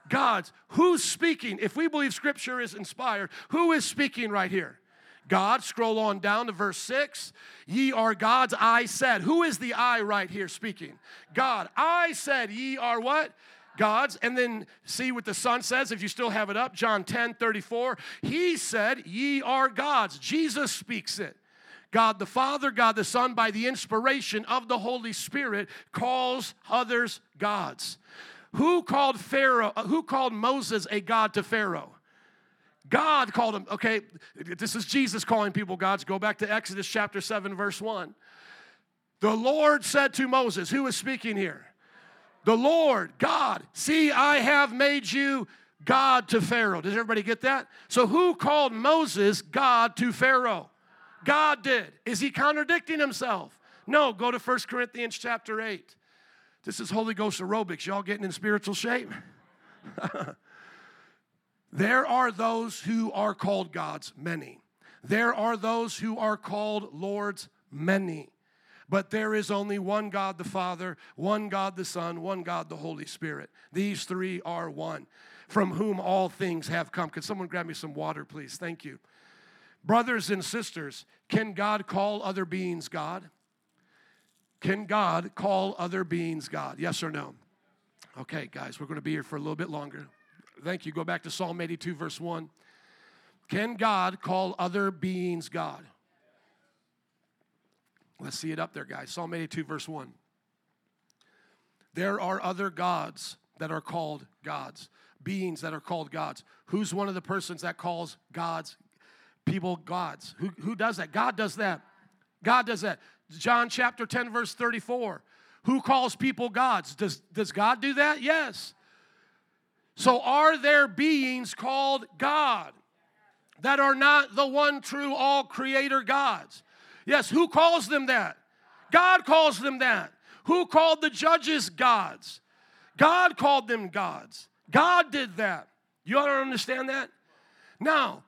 Gods. Who's speaking? If we believe Scripture is inspired, who is speaking right here? God. Scroll on down to verse six. Ye are gods, I said. Who is the I right here speaking? God. I said, ye are what? Gods. And then see what the Son says, if you still have it up, John ten thirty-four. He said, ye are gods. Jesus speaks it. God the Father, God the Son, by the inspiration of the Holy Spirit, calls others gods. Who called Pharaoh, who called Moses a god to Pharaoh? God called him. Okay, this is Jesus calling people gods. Go back to Exodus chapter seven, verse one. The Lord said to Moses, who is speaking here? The Lord, God, see, I have made you God to Pharaoh. Does everybody get that? So who called Moses God to Pharaoh? God did. Is he contradicting himself? No, go to First Corinthians chapter eight. This is Holy Ghost aerobics. Y'all getting in spiritual shape? There are those who are called gods, many. There are those who are called lords, many. But there is only one God the Father, one God the Son, one God the Holy Spirit. These three are one, from whom all things have come. Could someone grab me some water, please? Thank you. Brothers and sisters, can God call other beings God? Can God call other beings God? Yes or no? Okay, guys, we're going to be here for a little bit longer. Thank you. Go back to Psalm eighty-two, verse one. Can God call other beings God? Let's see it up there, guys. Psalm eighty-two, verse one. There are other gods that are called gods, beings that are called gods. Who's one of the persons that calls gods, people gods? Who, who does that? God does that. God does that. John chapter ten, verse thirty-four. Who calls people gods? Does, does God do that? Yes. So are there beings called God that are not the one true all creator gods? Yes, who calls them that? God calls them that. Who called the judges gods? God called them gods. God did that. You all understand that? Now,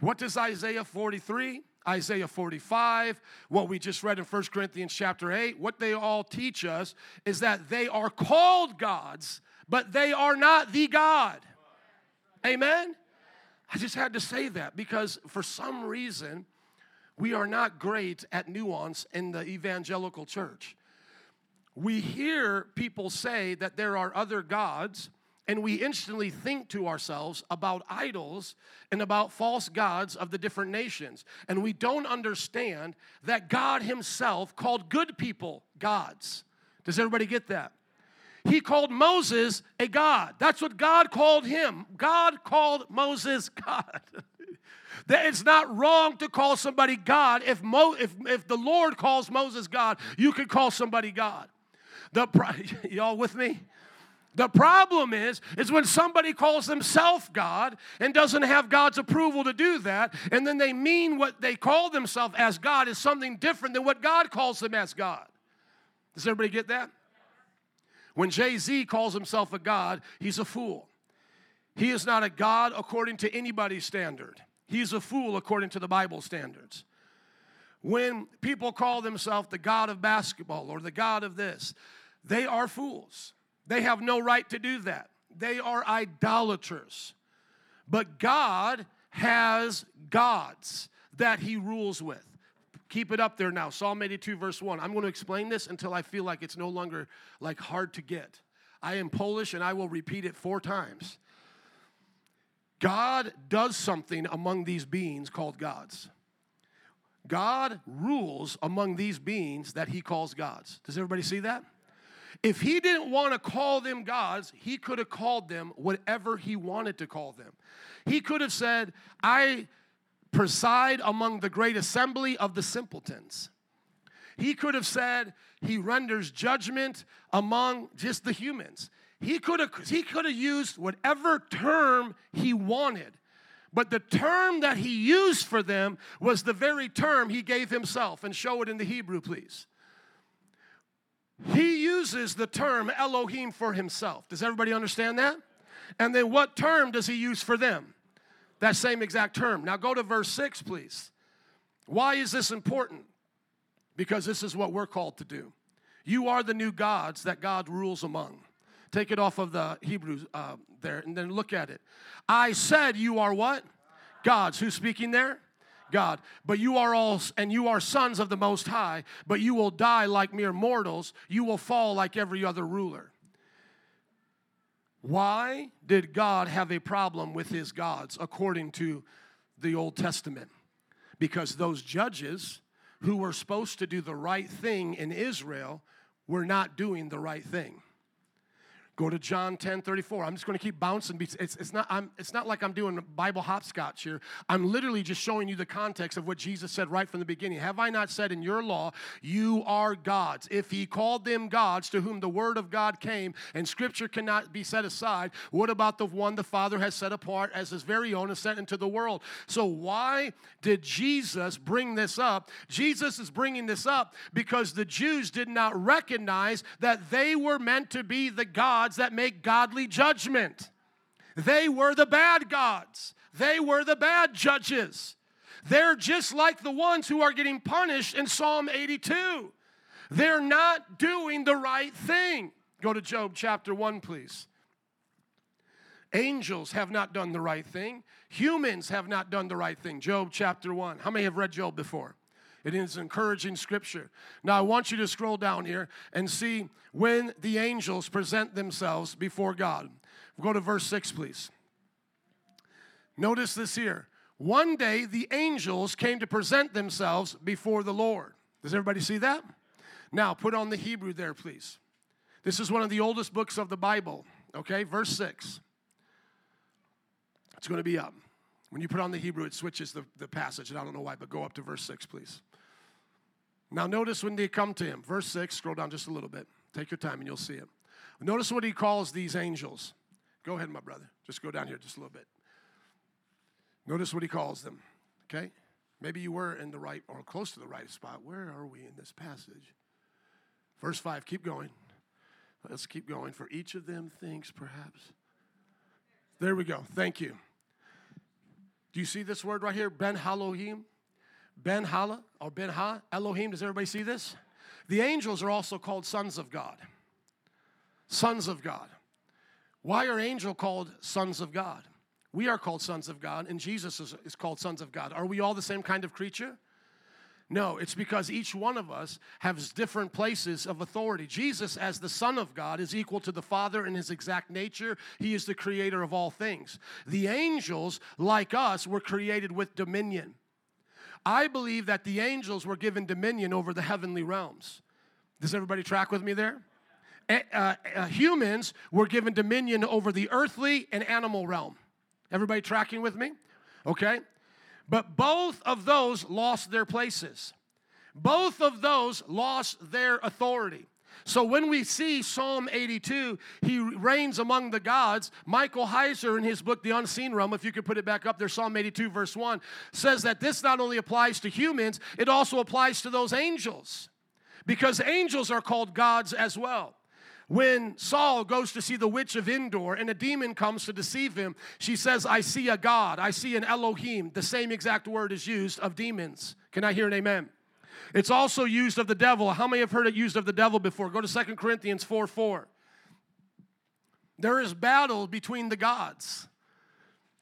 what does Isaiah forty-three, Isaiah forty-five, what we just read in First Corinthians chapter eight, what they all teach us is that they are called gods, but they are not the God. Amen? I just had to say that because for some reason, we are not great at nuance in the evangelical church. We hear people say that there are other gods, and we instantly think to ourselves about idols and about false gods of the different nations. And we don't understand that God himself called good people gods. Does everybody get that? He called Moses a god. That's what God called him. God called Moses God. That it's not wrong to call somebody God. If, Mo, if, if the Lord calls Moses God, you could call somebody God. The pro, y'all with me? The problem is, is when somebody calls themselves God and doesn't have God's approval to do that, and then they mean what they call themselves as God is something different than what God calls them as God. Does everybody get that? When Jay-Z calls himself a God, he's a fool. He is not a God according to anybody's standard. He's a fool according to the Bible standards. When people call themselves the God of basketball or the God of this, they are fools. They have no right to do that. They are idolaters. But God has gods that he rules with. Keep it up there now. Psalm eighty-two, verse one. I'm going to explain this until I feel like it's no longer like hard to get. I am Polish, and I will repeat it four times. God does something among these beings called gods. God rules among these beings that he calls gods. Does everybody see that? If he didn't want to call them gods, he could have called them whatever he wanted to call them. He could have said, I preside among the great assembly of the simpletons. He could have said, he renders judgment among just the humans. He could have he could have used whatever term he wanted, but the term that he used for them was the very term he gave himself. And show it in the Hebrew, please. He uses the term Elohim for himself. Does everybody understand that? And then what term does he use for them? That same exact term. Now go to verse six, please. Why is this important? Because this is what we're called to do. You are the new gods that God rules among. Take it off of the Hebrews uh, there and then look at it. I said you are what? Gods. Who's speaking there? God. But you are all, and you are sons of the Most High, but you will die like mere mortals. You will fall like every other ruler. Why did God have a problem with his gods according to the Old Testament? Because those judges who were supposed to do the right thing in Israel were not doing the right thing. Go to John ten thirty-four. I'm just going to keep bouncing. It's, it's, not, I'm, it's not like I'm doing Bible hopscotch here. I'm literally just showing you the context of what Jesus said right from the beginning. Have I not said in your law, you are gods? If he called them gods to whom the word of God came and scripture cannot be set aside, what about the one the Father has set apart as his very own and sent into the world? So why did Jesus bring this up? Jesus is bringing this up because the Jews did not recognize that they were meant to be the gods that make godly judgment. They were the bad gods. They were the bad judges. They're just like the ones who are getting punished in Psalm eighty-two. They're not doing the right thing. Go to Job chapter one, please. Angels have not done the right thing. Humans have not done the right thing. Job chapter one. How many have read Job before? It is encouraging scripture. Now, I want you to scroll down here and see when the angels present themselves before God. Go to verse six, please. Notice this here. One day, the angels came to present themselves before the Lord. Does everybody see that? Now, put on the Hebrew there, please. This is one of the oldest books of the Bible, okay? Verse six. It's going to be up. When you put on the Hebrew, it switches the, the passage, and I don't know why, but go up to verse six, please. Now, notice when they come to him. Verse six, scroll down just a little bit. Take your time, and you'll see him. Notice what he calls these angels. Go ahead, my brother. Just go down here just a little bit. Notice what he calls them, okay? Maybe you were in the right or close to the right spot. Where are we in this passage? Verse five, keep going. Let's keep going. For each of them thinks, perhaps. There we go. Thank you. Do you see this word right here? Ben Elohim, Ben Hala, or Ben Ha, Elohim. Does everybody see this? The angels are also called sons of God. Sons of God. Why are angels called sons of God? We are called sons of God, and Jesus is, is called sons of God. Are we all the same kind of creature? No, it's because each one of us has different places of authority. Jesus, as the Son of God, is equal to the Father in his exact nature. He is the creator of all things. The angels, like us, were created with dominion. I believe that the angels were given dominion over the heavenly realms. Does everybody track with me there? Uh, uh, uh, humans were given dominion over the earthly and animal realm. Everybody tracking with me? Okay. But both of those lost their places. Both of those lost their authority. So when we see Psalm eighty-two, he reigns among the gods. Michael Heiser, in his book, The Unseen Realm, if you could put it back up there, Psalm eighty-two, verse one, says that this not only applies to humans, it also applies to those angels. Because angels are called gods as well. When Saul goes to see the witch of Endor and a demon comes to deceive him, she says, I see a God, I see an Elohim. The same exact word is used of demons. Can I hear an amen? It's also used of the devil. How many have heard it used of the devil before? Go to Second Corinthians four four. There is battle between the gods.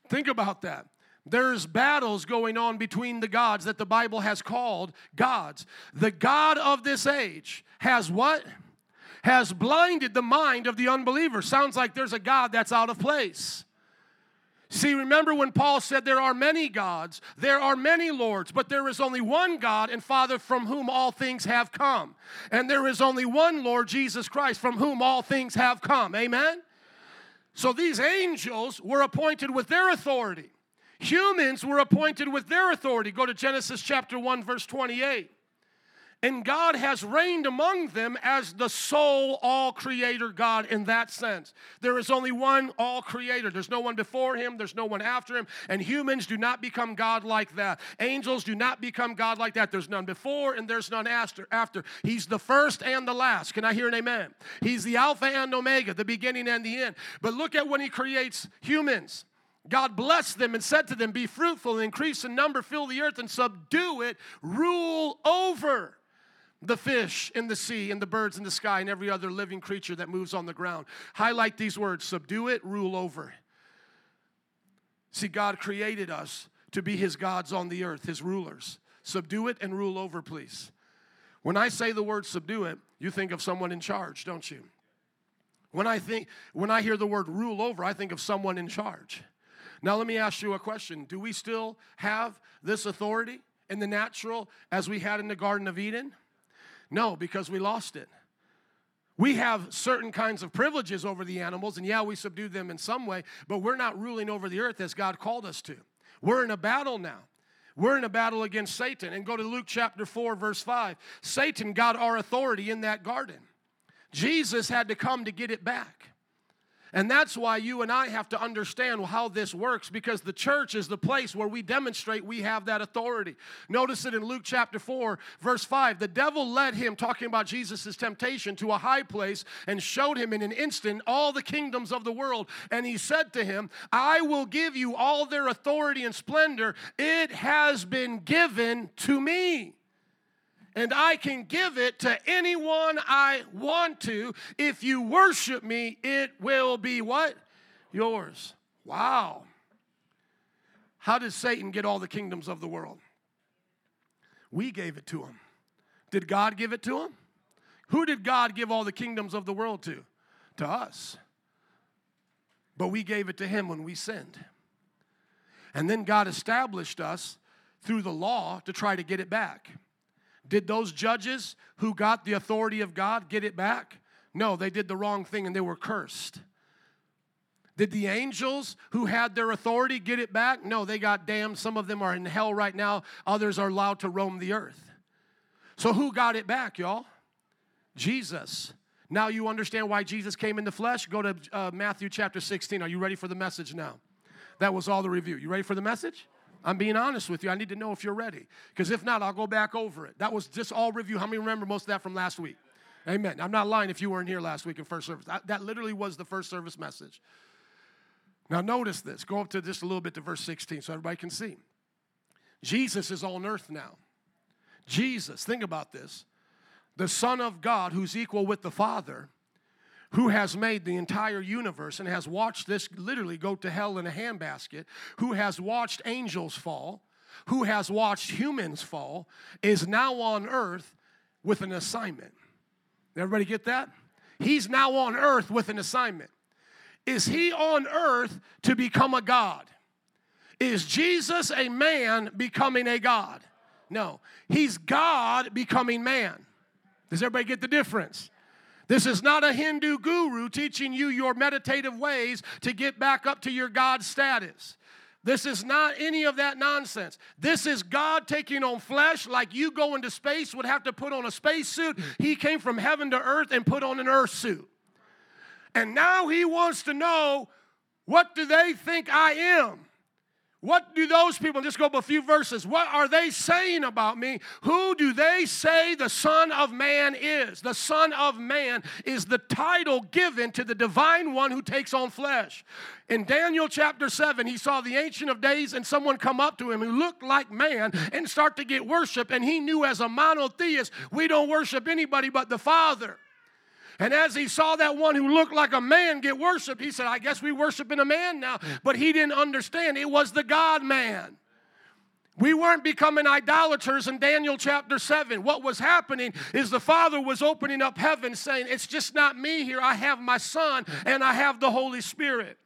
Think about that. There's battles going on between the gods that the Bible has called gods. The God of this age has what? Has blinded the mind of the unbeliever. Sounds like there's a God that's out of place. See, remember when Paul said there are many gods, there are many lords, but there is only one God and Father from whom all things have come. And there is only one Lord, Jesus Christ, from whom all things have come. Amen? So these angels were appointed with their authority. Humans were appointed with their authority. Go to Genesis chapter one, verse twenty-eight. And God has reigned among them as the sole all-creator God in that sense. There is only one all-creator. There's no one before him. There's no one after him. And humans do not become God like that. Angels do not become God like that. There's none before and there's none after. He's the first and the last. Can I hear an amen? He's the Alpha and Omega, the beginning and the end. But look at when he creates humans. God blessed them and said to them, be fruitful, increase in number, fill the earth and subdue it, rule over the fish in the sea and the birds in the sky and every other living creature that moves on the ground. Highlight these words, subdue it, rule over. See, God created us to be his gods on the earth, his rulers. Subdue it and rule over, please. When I say the word subdue it, you think of someone in charge, don't you? When I think, when I hear the word rule over, I think of someone in charge. Now let me ask you a question. Do we still have this authority in the natural as we had in the Garden of Eden? No, because we lost it. We have certain kinds of privileges over the animals, and yeah, we subdue them in some way, but we're not ruling over the earth as God called us to. We're in a battle now. We're in a battle against Satan. And go to Luke chapter four, verse five. Satan got our authority in that garden. Jesus had to come to get it back. And that's why you and I have to understand how this works, because the church is the place where we demonstrate we have that authority. Notice it in Luke chapter four, verse five. The devil led him, talking about Jesus' temptation, to a high place and showed him in an instant all the kingdoms of the world. And he said to him, I will give you all their authority and splendor. It has been given to me. And I can give it to anyone I want to. If you worship me, it will be what? Yours. Wow. How did Satan get all the kingdoms of the world? We gave it to him. Did God give it to him? Who did God give all the kingdoms of the world to? To us. But we gave it to him when we sinned. And then God established us through the law to try to get it back. Did those judges who got the authority of God get it back? No, they did the wrong thing and they were cursed. Did the angels who had their authority get it back? No, they got damned. Some of them are in hell right now. Others are allowed to roam the earth. So who got it back, y'all? Jesus. Now you understand why Jesus came in the flesh? Go to uh, Matthew chapter sixteen. Are you ready for the message now? That was all the review. You ready for the message? I'm being honest with you. I need to know if you're ready. Because if not, I'll go back over it. That was just all review. How many remember most of that from last week? Amen. I'm not lying if you weren't here last week in first service. I, that literally was the first service message. Now notice this. Go up to just a little bit to verse sixteen so everybody can see. Jesus is on earth now. Jesus, think about this. The Son of God, who's equal with the Father, who has made the entire universe and has watched this literally go to hell in a handbasket, who has watched angels fall, who has watched humans fall, is now on earth with an assignment. Everybody get that? He's now on earth with an assignment. Is he on earth to become a God? Is Jesus a man becoming a God? No. He's God becoming man. Does everybody get the difference? This is not a Hindu guru teaching you your meditative ways to get back up to your God status. This is not any of that nonsense. This is God taking on flesh like you go into space would have to put on a space suit. He came from heaven to earth and put on an earth suit. And now he wants to know, what do they think I am? What do those people, just go up a few verses, what are they saying about me? Who do they say the Son of Man is? The Son of Man is the title given to the divine one who takes on flesh. In Daniel chapter seven, he saw the Ancient of Days and someone come up to him who looked like man and start to get worship. And he knew as a monotheist, we don't worship anybody but the Father. And as he saw that one who looked like a man get worshiped, he said, I guess we worship in a man now. But he didn't understand. It was the God-man. We weren't becoming idolaters in Daniel chapter seven. What was happening is the Father was opening up heaven saying, it's just not me here. I have my Son and I have the Holy Spirit.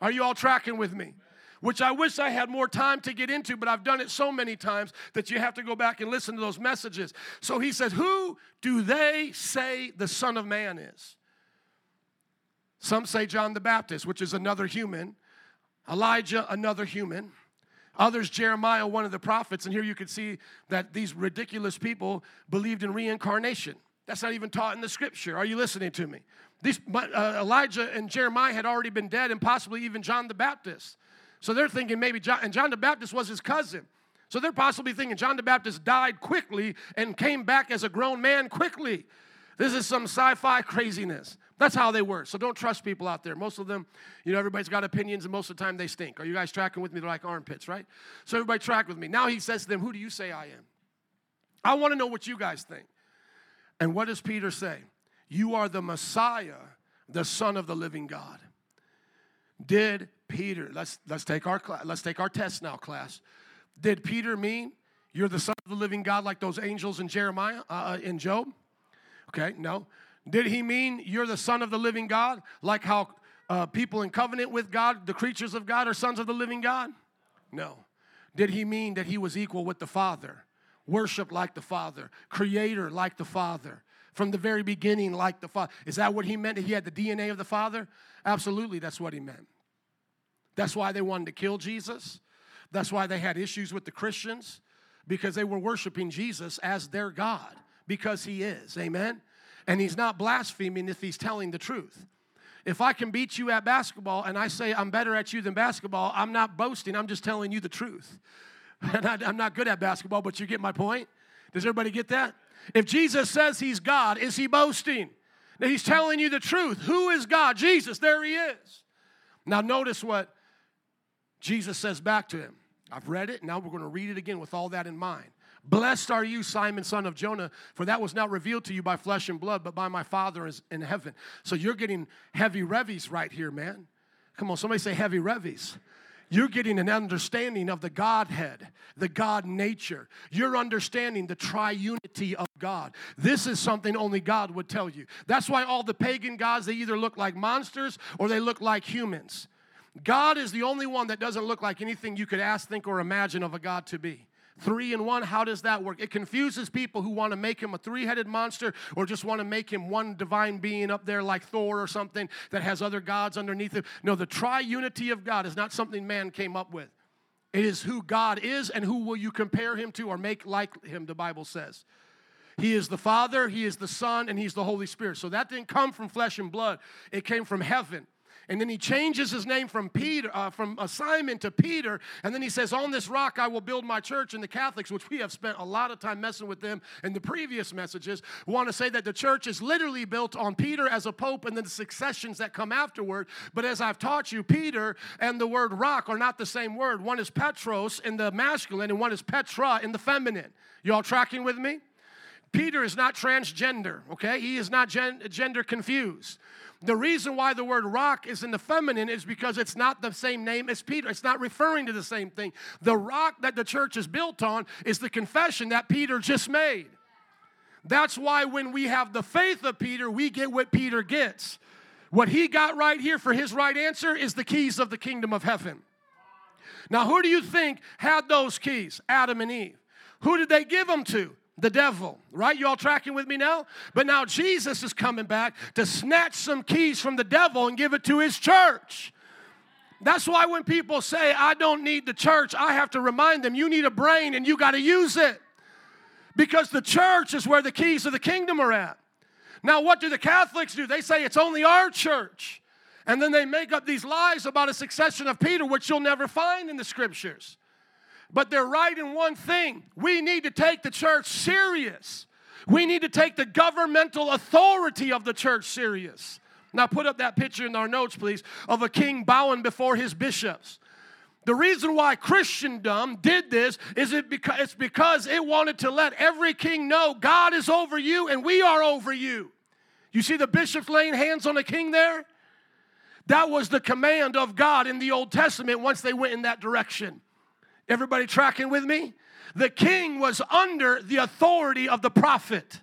Are you all tracking with me? Which I wish I had more time to get into, but I've done it so many times that you have to go back and listen to those messages. So he says, who do they say the Son of Man is? Some say John the Baptist, which is another human. Elijah, another human. Others, Jeremiah, one of the prophets. And here you can see that these ridiculous people believed in reincarnation. That's not even taught in the Scripture. Are you listening to me? These, uh, Elijah and Jeremiah had already been dead, and possibly even John the Baptist. So they're thinking maybe John, and John the Baptist was his cousin. So they're possibly thinking John the Baptist died quickly and came back as a grown man quickly. This is some sci-fi craziness. That's how they were. So don't trust people out there. Most of them, you know, everybody's got opinions, and most of the time they stink. Are you guys tracking with me? They're like armpits, right? So everybody track with me. Now he says to them, who do you say I am? I want to know what you guys think. And what does Peter say? You are the Messiah, the Son of the living God. Did Peter, let's let's take our class, let's take our test now, class. Did Peter mean you're the Son of the living God like those angels in Jeremiah, uh, in Job? Okay, no. Did he mean you're the Son of the living God like how uh, people in covenant with God, the creatures of God, are sons of the living God? No. Did he mean that he was equal with the Father, worship like the Father, creator like the Father? from the very beginning like the Father. Is that what he meant? He had the D N A of the Father? Absolutely, that's what he meant. That's why they wanted to kill Jesus. That's why they had issues with the Christians, because they were worshiping Jesus as their God, because he is, amen? And he's not blaspheming if he's telling the truth. If I can beat you at basketball and I say I'm better at you than basketball, I'm not boasting, I'm just telling you the truth. And I, I'm not good at basketball, but you get my point? Does everybody get that? If Jesus says he's God, is he boasting? Now he's telling you the truth. Who is God? Jesus, there he is. Now notice what Jesus says back to him. I've read it, now we're going to read it again with all that in mind. Blessed are you, Simon, son of Jonah, for that was not revealed to you by flesh and blood, but by my Father is in heaven. So you're getting heavy revies right here, man. Come on, somebody say heavy revies. You're getting an understanding of the Godhead, the God nature. You're understanding the triunity of God. This is something only God would tell you. That's why all the pagan gods, they either look like monsters or they look like humans. God is the only one that doesn't look like anything you could ask, think, or imagine of a God to be. Three in one, how does that work? It confuses people who want to make him a three-headed monster or just want to make him one divine being up there like Thor or something that has other gods underneath him. No, the triunity of God is not something man came up with. It is who God is, and who will you compare him to or make like him, the Bible says. He is the Father, he is the Son, and he's the Holy Spirit. So that didn't come from flesh and blood. It came from heaven. And then he changes his name from Peter, uh, from Simon to Peter, and then he says, on this rock I will build my church. And the Catholics, which we have spent a lot of time messing with them in the previous messages, want to say that the church is literally built on Peter as a pope and then the successions that come afterward. But as I've taught you, Peter and the word rock are not the same word. One is Petros in the masculine and one is Petra in the feminine. You all tracking with me? Peter is not transgender, okay? He is not gen- gender confused. The reason why the word rock is in the feminine is because it's not the same name as Peter. It's not referring to the same thing. The rock that the church is built on is the confession that Peter just made. That's why when we have the faith of Peter, we get what Peter gets. What he got right here for his right answer is the keys of the kingdom of heaven. Now, who do you think had those keys? Adam and Eve. Who did they give them to? The devil, right? You all tracking with me now? But now Jesus is coming back to snatch some keys from the devil and give it to his church. That's why when people say, I don't need the church, I have to remind them, you need a brain and you got to use it. Because the church is where the keys of the kingdom are at. Now, what do the Catholics do? They say it's only our church. And then they make up these lies about a succession of Peter, which you'll never find in the scriptures. But they're right in one thing. We need to take the church serious. We need to take the governmental authority of the church serious. Now put up that picture in our notes, please, of a king bowing before his bishops. The reason why Christendom did this is it because, it's because it wanted to let every king know God is over you and we are over you. You see the bishops laying hands on the king there? That was the command of God in the Old Testament once they went in that direction. Everybody tracking with me? The king was under the authority of the prophet.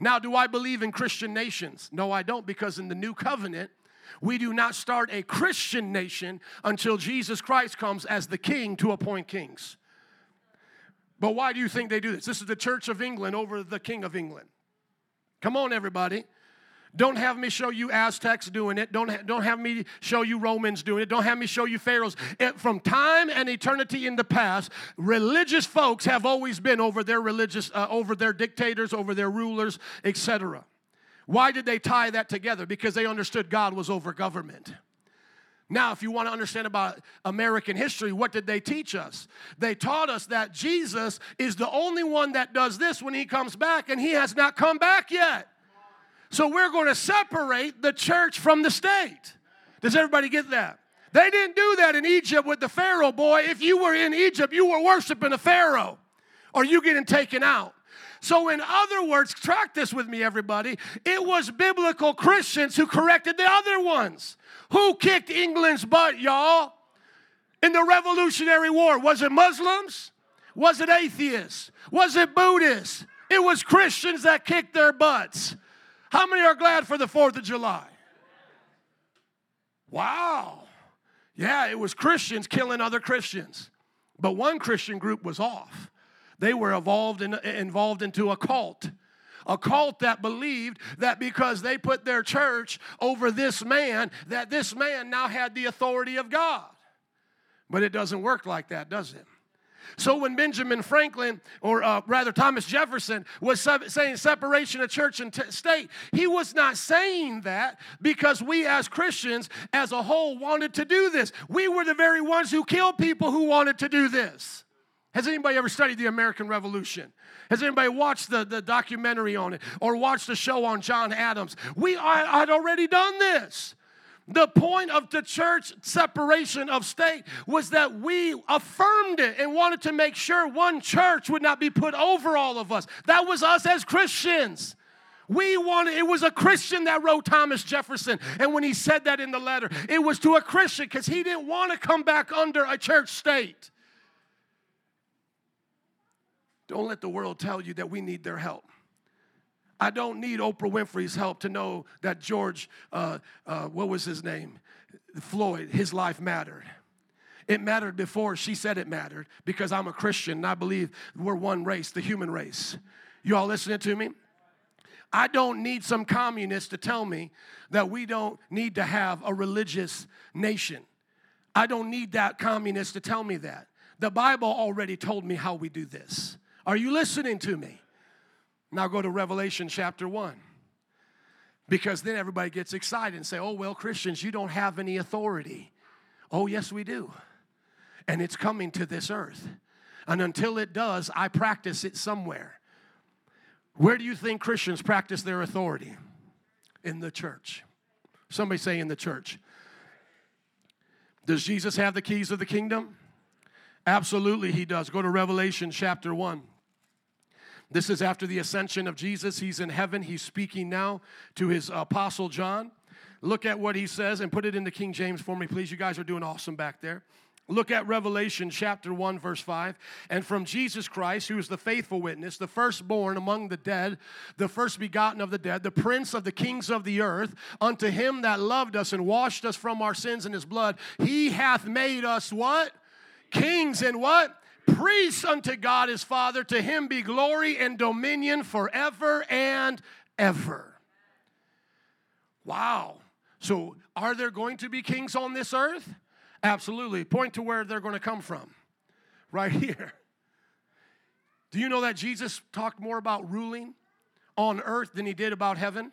Now, do I believe in Christian nations? No, I don't, because in the new covenant, we do not start a Christian nation until Jesus Christ comes as the king to appoint kings. But why do you think they do this? This is the Church of England over the King of England. Come on, everybody. Don't have me show you Aztecs doing it. Don't, ha- don't have me show you Romans doing it. Don't have me show you Pharaohs. It, from time and eternity in the past, religious folks have always been over their religious, uh, over their dictators, over their rulers, et cetera. Why did they tie that together? Because they understood God was over government. Now, if you want to understand about American history, what did they teach us? They taught us that Jesus is the only one that does this when he comes back, and he has not come back yet. So we're going to separate the church from the state. Does everybody get that? They didn't do that in Egypt with the Pharaoh, boy. If you were in Egypt, you were worshiping a Pharaoh, or you getting taken out. So in other words, track this with me, everybody. It was biblical Christians who corrected the other ones. Who kicked England's butt, y'all? In the Revolutionary War, was it Muslims? Was it atheists? Was it Buddhists? It was Christians that kicked their butts. How many are glad for the fourth of July? Wow. Yeah, it was Christians killing other Christians. But one Christian group was off. They were involved in, involved into a cult. a cult that believed that because they put their church over this man, that this man now had the authority of God. But it doesn't work like that, does it? So when Benjamin Franklin, or uh, rather Thomas Jefferson, was sub- saying separation of church and t- state, he was not saying that because we as Christians as a whole wanted to do this. We were the very ones who killed people who wanted to do this. Has anybody ever studied the American Revolution? Has anybody watched the, the documentary on it or watched the show on John Adams? We had already done this. The point of the church separation of state was that we affirmed it and wanted to make sure one church would not be put over all of us. That was us as Christians. We wanted, it was a Christian that wrote Thomas Jefferson. And when he said that in the letter, it was to a Christian because he didn't want to come back under a church state. Don't let the world tell you that we need their help. I don't need Oprah Winfrey's help to know that George, uh, uh, what was his name, Floyd, his life mattered. It mattered before she said it mattered because I'm a Christian and I believe we're one race, the human race. You all listening to me? I don't need some communist to tell me that we don't need to have a religious nation. I don't need that communist to tell me that. The Bible already told me how we do this. Are you listening to me? Now go to Revelation chapter one. Because then everybody gets excited and say, oh, well, Christians, you don't have any authority. Oh, yes, we do. And it's coming to this earth. And until it does, I practice it somewhere. Where do you think Christians practice their authority? In the church. Somebody say in the church. Does Jesus have the keys of the kingdom? Absolutely, he does. Go to Revelation chapter one. This is after the ascension of Jesus. He's in heaven. He's speaking now to his apostle John. Look at what he says and put it in the King James for me, please. You guys are doing awesome back there. Look at Revelation chapter one, verse five. And from Jesus Christ, who is the faithful witness, the firstborn among the dead, the first begotten of the dead, the prince of the kings of the earth, unto him that loved us and washed us from our sins in his blood, he hath made us what? Kings and what? Priests unto God his Father, to him be glory and dominion forever and ever. Wow. So are there going to be kings on this earth? Absolutely. Point to where they're going to come from. Right here. Do you know that Jesus talked more about ruling on earth than he did about heaven?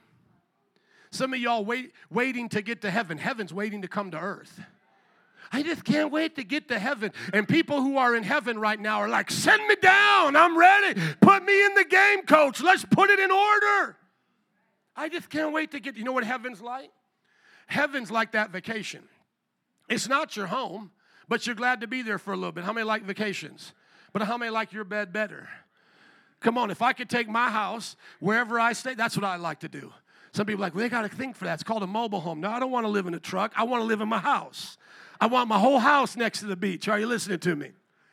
Some of y'all wait, waiting to get to heaven. Heaven's waiting to come to earth. I just can't wait to get to heaven. And people who are in heaven right now are like, send me down. I'm ready. Put me in the game, coach. Let's put it in order. I just can't wait to get. You know what heaven's like? Heaven's like that vacation. It's not your home, but you're glad to be there for a little bit. How many like vacations? But how many like your bed better? Come on, if I could take my house wherever I stay, that's what I like to do. Some people are like, well, they got to think for that. It's called a mobile home. No, I don't want to live in a truck. I want to live in my house. I want my whole house next to the beach. Are you listening to me?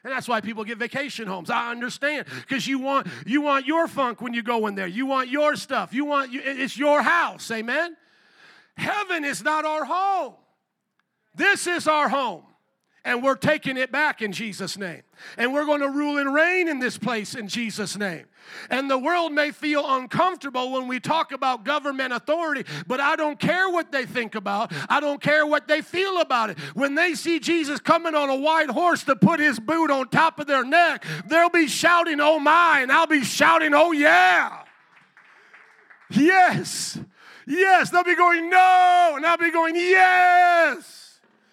And that's why people get vacation homes. I understand, because you want you want your funk when you go in there. You want your stuff. You want you, it's your house. Amen? Heaven is not our home. This is our home. And we're taking it back in Jesus' name. And we're going to rule and reign in this place in Jesus' name. And the world may feel uncomfortable when we talk about government authority, but I don't care what they think about. I don't care what they feel about it. When they see Jesus coming on a white horse to put his boot on top of their neck, they'll be shouting, oh my, and I'll be shouting, oh yeah. Yes. Yes. They'll be going, no, and I'll be going, yes.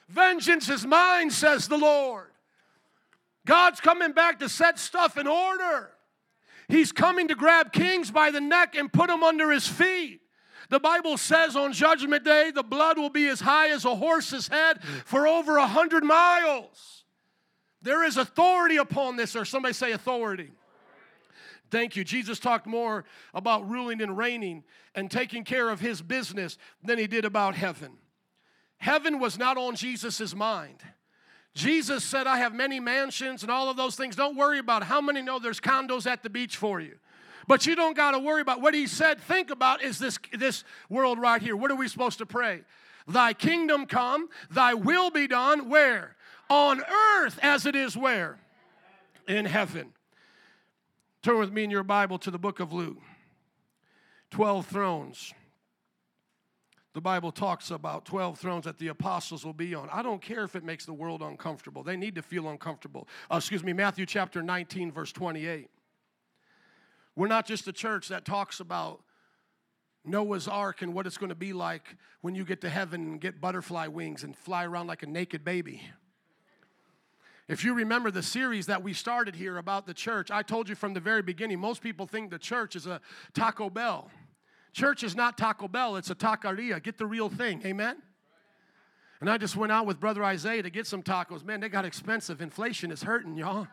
Vengeance is mine, says the Lord. God's coming back to set stuff in order. He's coming to grab kings by the neck and put them under his feet. The Bible says on Judgment Day, the blood will be as high as a horse's head for over a hundred miles. There is authority upon this earth. Somebody say authority. Thank you. Jesus talked more about ruling and reigning and taking care of his business than he did about heaven. Heaven was not on Jesus' mind. Jesus said, I have many mansions and all of those things. Don't worry about it. How many know there's condos at the beach for you? But you don't got to worry about what he said. Think about is this, this world right here. What are we supposed to pray? Thy kingdom come, thy will be done. Where? On earth as it is where? In heaven. Turn with me in your Bible to the book of Luke. twelve thrones. The Bible talks about twelve thrones that the apostles will be on. I don't care if it makes the world uncomfortable. They need to feel uncomfortable. Uh, excuse me, Matthew chapter nineteen, verse twenty-eight. We're not just a church that talks about Noah's Ark and what it's going to be like when you get to heaven and get butterfly wings and fly around like a naked baby. If you remember the series that we started here about the church, I told you from the very beginning, most people think the church is a Taco Bell. Church is not Taco Bell, it's a taqueria. Get the real thing, amen? And I just went out with Brother Isaiah to get some tacos. Man, they got expensive. Inflation is hurting, y'all.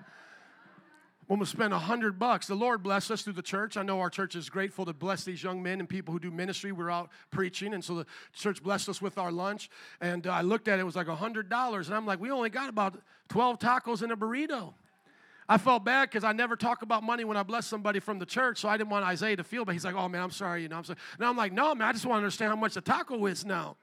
When we spend a hundred bucks, the Lord blessed us through the church. I know our church is grateful to bless these young men and people who do ministry. We're out preaching, and so the church blessed us with our lunch. And uh, I looked at it, it was like a hundred dollars, and I'm like, we only got about twelve tacos and a burrito. I felt bad because I never talk about money when I bless somebody from the church, so I didn't want Isaiah to feel. But he's like, oh man, I'm sorry, you know, I'm sorry. And I'm like, no man, I just want to understand how much the taco is now.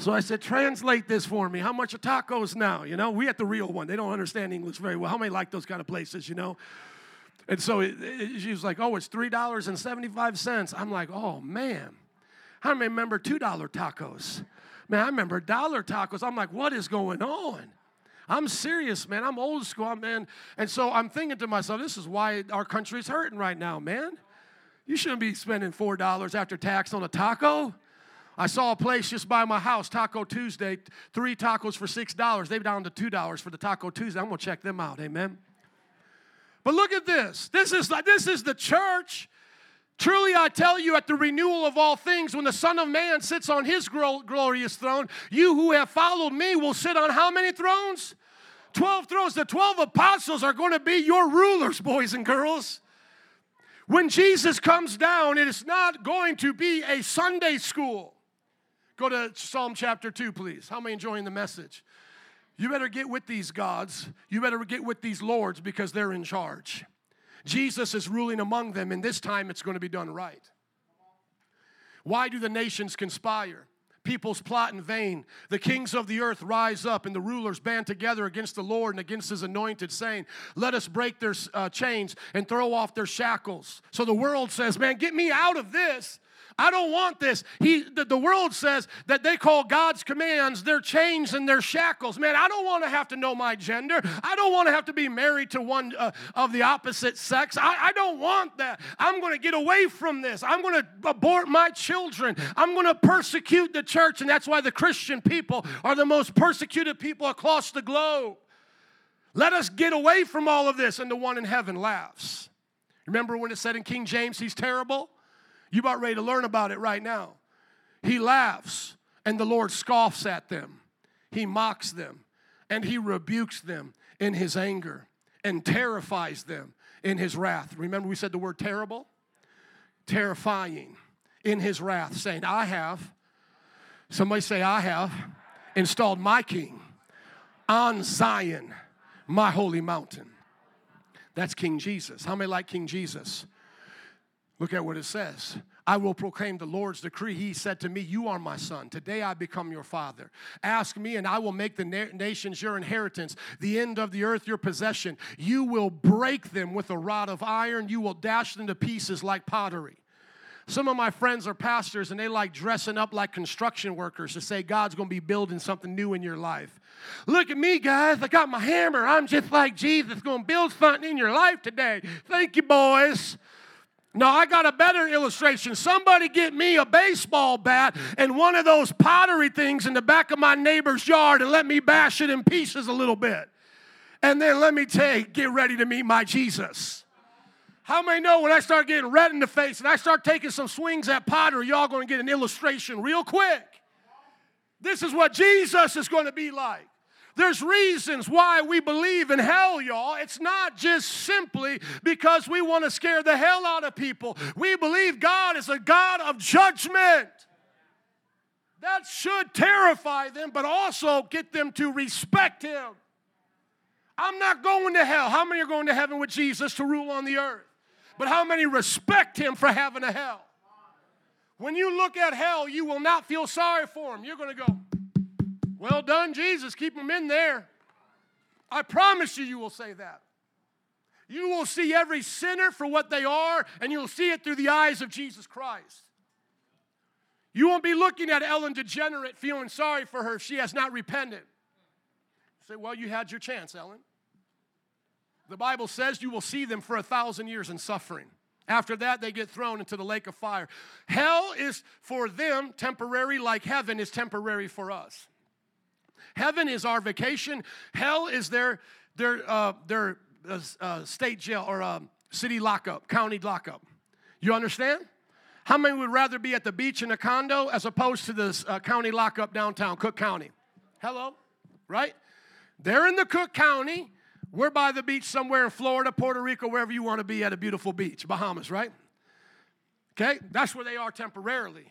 So I said, translate this for me. How much are tacos now? You know, we at the real one. They don't understand English very well. How many like those kind of places, you know? And so it, it, she was like, oh, it's three dollars and seventy-five cents. I'm like, oh, man. I remember two dollar tacos. Man, I remember dollar tacos. I'm like, what is going on? I'm serious, man. I'm old school, man. And so I'm thinking to myself, this is why our country's hurting right now, man. You shouldn't be spending four dollars after tax on a taco. I saw a place just by my house, Taco Tuesday, three tacos for six dollars. They're down to two dollars for the Taco Tuesday. I'm going to check them out, amen? But look at this. This is, this is the church. Truly I tell you, at the renewal of all things, when the Son of Man sits on his gro- glorious throne, you who have followed me will sit on how many thrones? Twelve thrones. The twelve apostles are going to be your rulers, boys and girls. When Jesus comes down, it is not going to be a Sunday school. Go to Psalm chapter two, please. How many enjoying the message? You better get with these gods. You better get with these lords because they're in charge. Jesus is ruling among them, and this time it's going to be done right. Why do the nations conspire? Peoples plot in vain. The kings of the earth rise up, and the rulers band together against the Lord and against his anointed, saying, let us break their uh, chains and throw off their shackles. So the world says, man, get me out of this. I don't want this. He, the, the world says that they call God's commands their chains and their shackles. Man, I don't want to have to know my gender. I don't want to have to be married to one uh, of the opposite sex. I, I don't want that. I'm going to get away from this. I'm going to abort my children. I'm going to persecute the church, and that's why the Christian people are the most persecuted people across the globe. Let us get away from all of this, and the one in heaven laughs. Remember when it said in King James, he's terrible? You about ready to learn about it right now. He laughs, and the Lord scoffs at them. He mocks them, and he rebukes them in his anger and terrifies them in his wrath. Remember we said the word terrible? Terrifying in his wrath, saying, I have, somebody say, I have installed my king on Zion, my holy mountain. That's King Jesus. How many like King Jesus? Look at what it says. I will proclaim the Lord's decree. He said to me, you are my son. Today I become your father. Ask me, and I will make the na- nations your inheritance, the end of the earth your possession. You will break them with a rod of iron. You will dash them to pieces like pottery. Some of my friends are pastors, and they like dressing up like construction workers to say God's going to be building something new in your life. Look at me, guys. I got my hammer. I'm just like Jesus, going to build something in your life today. Thank you, boys. No, I got a better illustration. Somebody get me a baseball bat and one of those pottery things in the back of my neighbor's yard and let me bash it in pieces a little bit. And then let me take, get ready to meet my Jesus. How many know when I start getting red in the face and I start taking some swings at pottery, y'all going to get an illustration real quick. This is what Jesus is going to be like. There's reasons why we believe in hell, y'all. It's not just simply because we want to scare the hell out of people. We believe God is a God of judgment. That should terrify them, but also get them to respect him. I'm not going to hell. How many are going to heaven with Jesus to rule on the earth? But how many respect him for having a hell? When you look at hell, you will not feel sorry for him. You're going to go, well done, Jesus. Keep them in there. I promise you, you will say that. You will see every sinner for what they are, and you'll see it through the eyes of Jesus Christ. You won't be looking at Ellen DeGeneres feeling sorry for her if she has not repented. You say, well, you had your chance, Ellen. The Bible says you will see them for a thousand years in suffering. After that, they get thrown into the lake of fire. Hell is for them temporary, like heaven is temporary for us. Heaven is our vacation. Hell is their their uh, their uh, uh, state jail or uh, city lockup, county lockup. You understand? How many would rather be at the beach in a condo as opposed to this uh, county lockup downtown Cook County? Hello, right? They're in the Cook County. We're by the beach somewhere in Florida, Puerto Rico, wherever you want to be at a beautiful beach, Bahamas, right? Okay, that's where they are temporarily.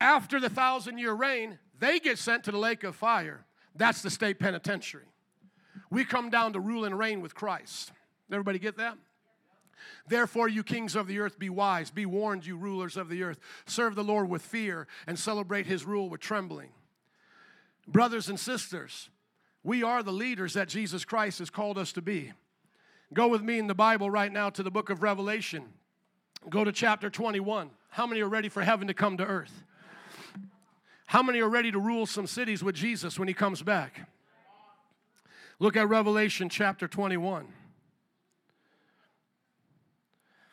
After the thousand-year reign, they get sent to the lake of fire. That's the state penitentiary. We come down to rule and reign with Christ. Everybody get that? Therefore, you kings of the earth, be wise. Be warned, you rulers of the earth. Serve the Lord with fear and celebrate his rule with trembling. Brothers and sisters, we are the leaders that Jesus Christ has called us to be. Go with me in the Bible right now to the book of Revelation. Go to chapter twenty-one. How many are ready for heaven to come to earth? How many are ready to rule some cities with Jesus when he comes back? Look at Revelation chapter twenty-one.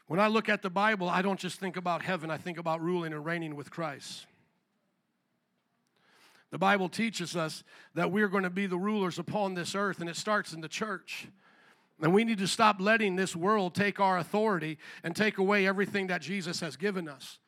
When I look at the Bible, I don't just think about heaven. I think about ruling and reigning with Christ. The Bible teaches us that we're going to be the rulers upon this earth, and it starts in the church. And we need to stop letting this world take our authority and take away everything that Jesus has given us.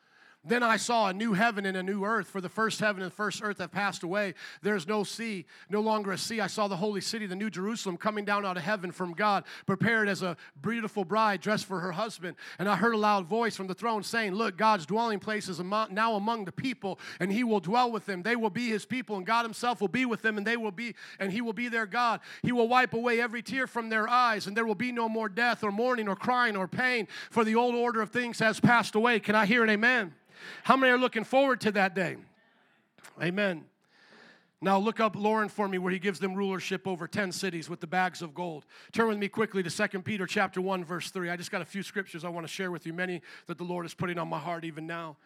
Then I saw a new heaven and a new earth, for the first heaven and the first earth have passed away. There is no sea, no longer a sea. I saw the holy city, the new Jerusalem, coming down out of heaven from God, prepared as a beautiful bride dressed for her husband. And I heard a loud voice from the throne saying, look, God's dwelling place is now among the people, and he will dwell with them. They will be his people, and God himself will be with them, and they will be, and he will be their God. He will wipe away every tear from their eyes, and there will be no more death or mourning or crying or pain, for the old order of things has passed away. Can I hear an amen? How many are looking forward to that day? Amen. Now look up Lauren for me where he gives them rulership over ten cities with the bags of gold. Turn with me quickly to Second Peter chapter one, verse three. I just got a few scriptures I want to share with you, many that the Lord is putting on my heart even now.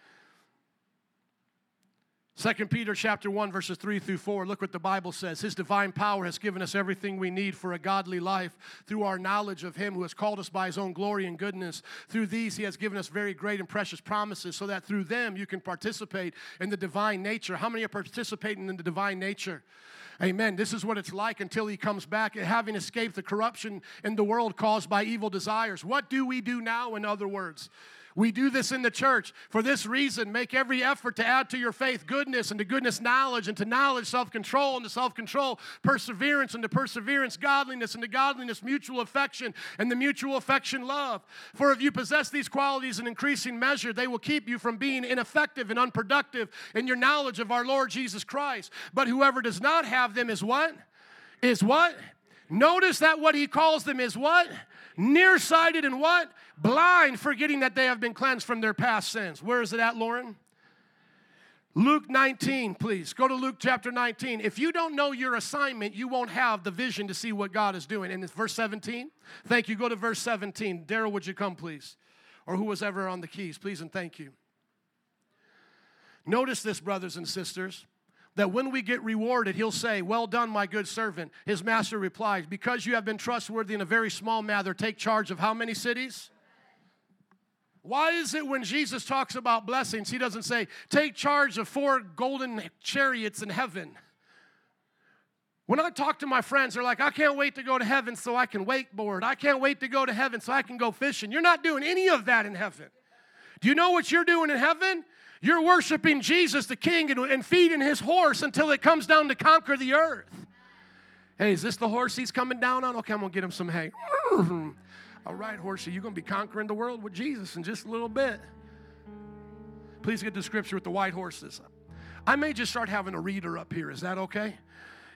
Second Peter chapter one, verses three through four, look what the Bible says. His divine power has given us everything we need for a godly life through our knowledge of him who has called us by his own glory and goodness. Through these he has given us very great and precious promises so that through them you can participate in the divine nature. How many are participating in the divine nature? Amen. This is what it's like until he comes back, having escaped the corruption in the world caused by evil desires. What do we do now, in other words? We do this in the church. For this reason, make every effort to add to your faith goodness, and to goodness knowledge, and to knowledge self-control, and to self-control perseverance, and to perseverance godliness, and to godliness mutual affection, and the mutual affection love. For if you possess these qualities in increasing measure, they will keep you from being ineffective and unproductive in your knowledge of our Lord Jesus Christ. But whoever does not have them is what? Is what? Notice that what he calls them is what? Nearsighted and what? Blind, forgetting that they have been cleansed from their past sins. Where is it at, Lauren? Luke nineteen, please. Go to Luke chapter nineteen. If you don't know your assignment, you won't have the vision to see what God is doing. And it's verse seventeen. Thank you. Go to verse seventeen. Daryl, would you come, please? Or who was ever on the keys, please and thank you. Notice this, brothers and sisters, that when we get rewarded, he'll say, well done, my good servant. His master replies, because you have been trustworthy in a very small matter, take charge of how many cities? Why is it when Jesus talks about blessings, he doesn't say, take charge of four golden chariots in heaven? When I talk to my friends, they're like, I can't wait to go to heaven so I can wakeboard. I can't wait to go to heaven so I can go fishing. You're not doing any of that in heaven. Do you know what you're doing in heaven? You're worshiping Jesus, the King, and, and feeding his horse until it comes down to conquer the earth. Hey, is this the horse he's coming down on? Okay, I'm going to get him some hay. All right, horsey, you're going to be conquering the world with Jesus in just a little bit. Please get the scripture with the white horses. I may just start having a reader up here. Is that okay?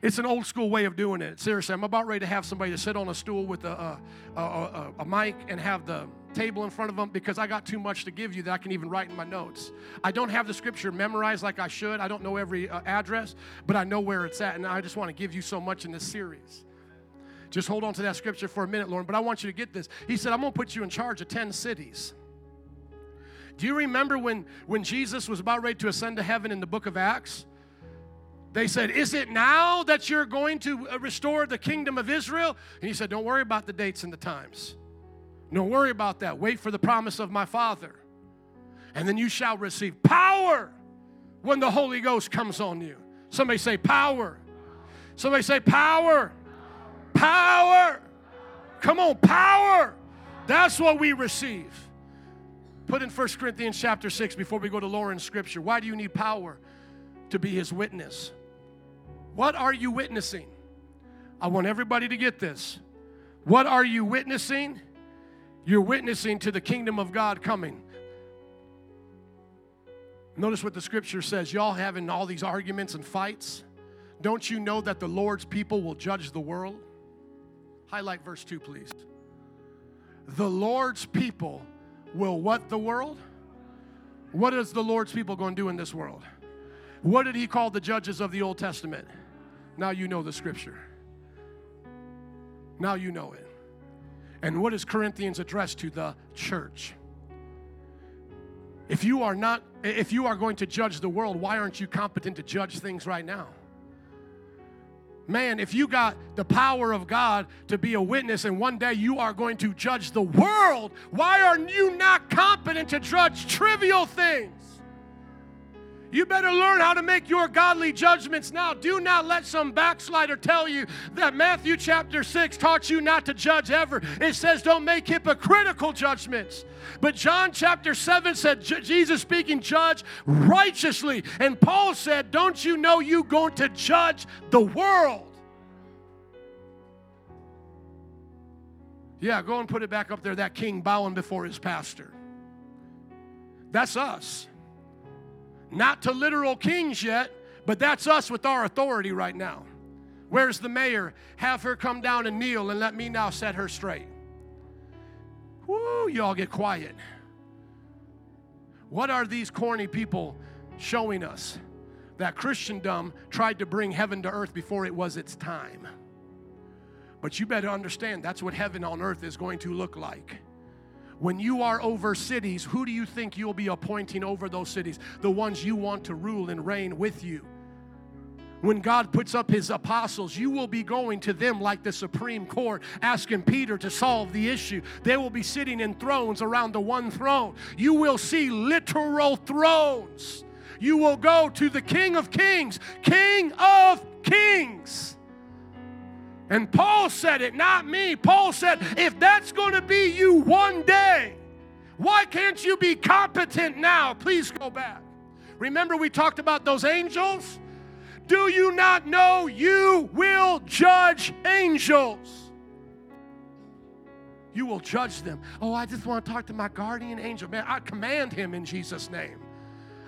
It's an old school way of doing it. Seriously, I'm about ready to have somebody to sit on a stool with a, a, a, a mic and have the table in front of them because I got too much to give you that I can even write in my notes. I don't have the scripture memorized like I should. I don't know every uh, address, but I know where it's at, and I just want to give you so much in this series. Just hold on to that scripture for a minute, Lauren, but I want you to get this. He said, I'm going to put you in charge of ten cities. Do you remember when, when Jesus was about ready to ascend to heaven in the book of Acts? They said, is it now that you're going to restore the kingdom of Israel? And he said, don't worry about the dates and the times. Don't worry about that. Wait for the promise of my Father. And then you shall receive power when the Holy Ghost comes on you. Somebody say power. Somebody say power. Power. Power. Power. Come on, power. That's what we receive. Put in First Corinthians chapter six before we go to Lauren's scripture. Why do you need power? To be his witness. What are you witnessing? I want everybody to get this. What are you witnessing? You're witnessing to the kingdom of God coming. Notice what the scripture says. Y'all having all these arguments and fights. Don't you know that the Lord's people will judge the world? Highlight verse two, please. The Lord's people will what the world? What is the Lord's people going to do in this world? What did he call the judges of the Old Testament? Now you know the scripture. Now you know it. And what is Corinthians addressed to? The church. If you are not, if you are going to judge the world, why aren't you competent to judge things right now? Man, if you got the power of God to be a witness and one day you are going to judge the world, why are you not competent to judge trivial things? You better learn how to make your godly judgments now. Do not let some backslider tell you that Matthew chapter six taught you not to judge ever. It says don't make hypocritical judgments. But John chapter seven said, Jesus speaking, judge righteously. And Paul said, don't you know you're going to judge the world? Yeah, go and put it back up there, that king bowing before his pastor. That's us. Not to literal kings yet, but that's us with our authority right now. Where's the mayor? Have her come down and kneel and let me now set her straight. Woo, y'all get quiet. What are these corny people showing us? That Christendom tried to bring heaven to earth before it was its time. But you better understand that's what heaven on earth is going to look like. When you are over cities, who do you think you'll be appointing over those cities? The ones you want to rule and reign with you. When God puts up his apostles, you will be going to them like the Supreme Court, asking Peter to solve the issue. They will be sitting in thrones around the one throne. You will see literal thrones. You will go to the King of Kings, King of Kings. And Paul said it, not me. Paul said, if that's going to be you one day, why can't you be competent now? Please go back. Remember we talked about those angels? Do you not know you will judge angels? You will judge them. Oh, I just want to talk to my guardian angel. Man, I command him in Jesus' name.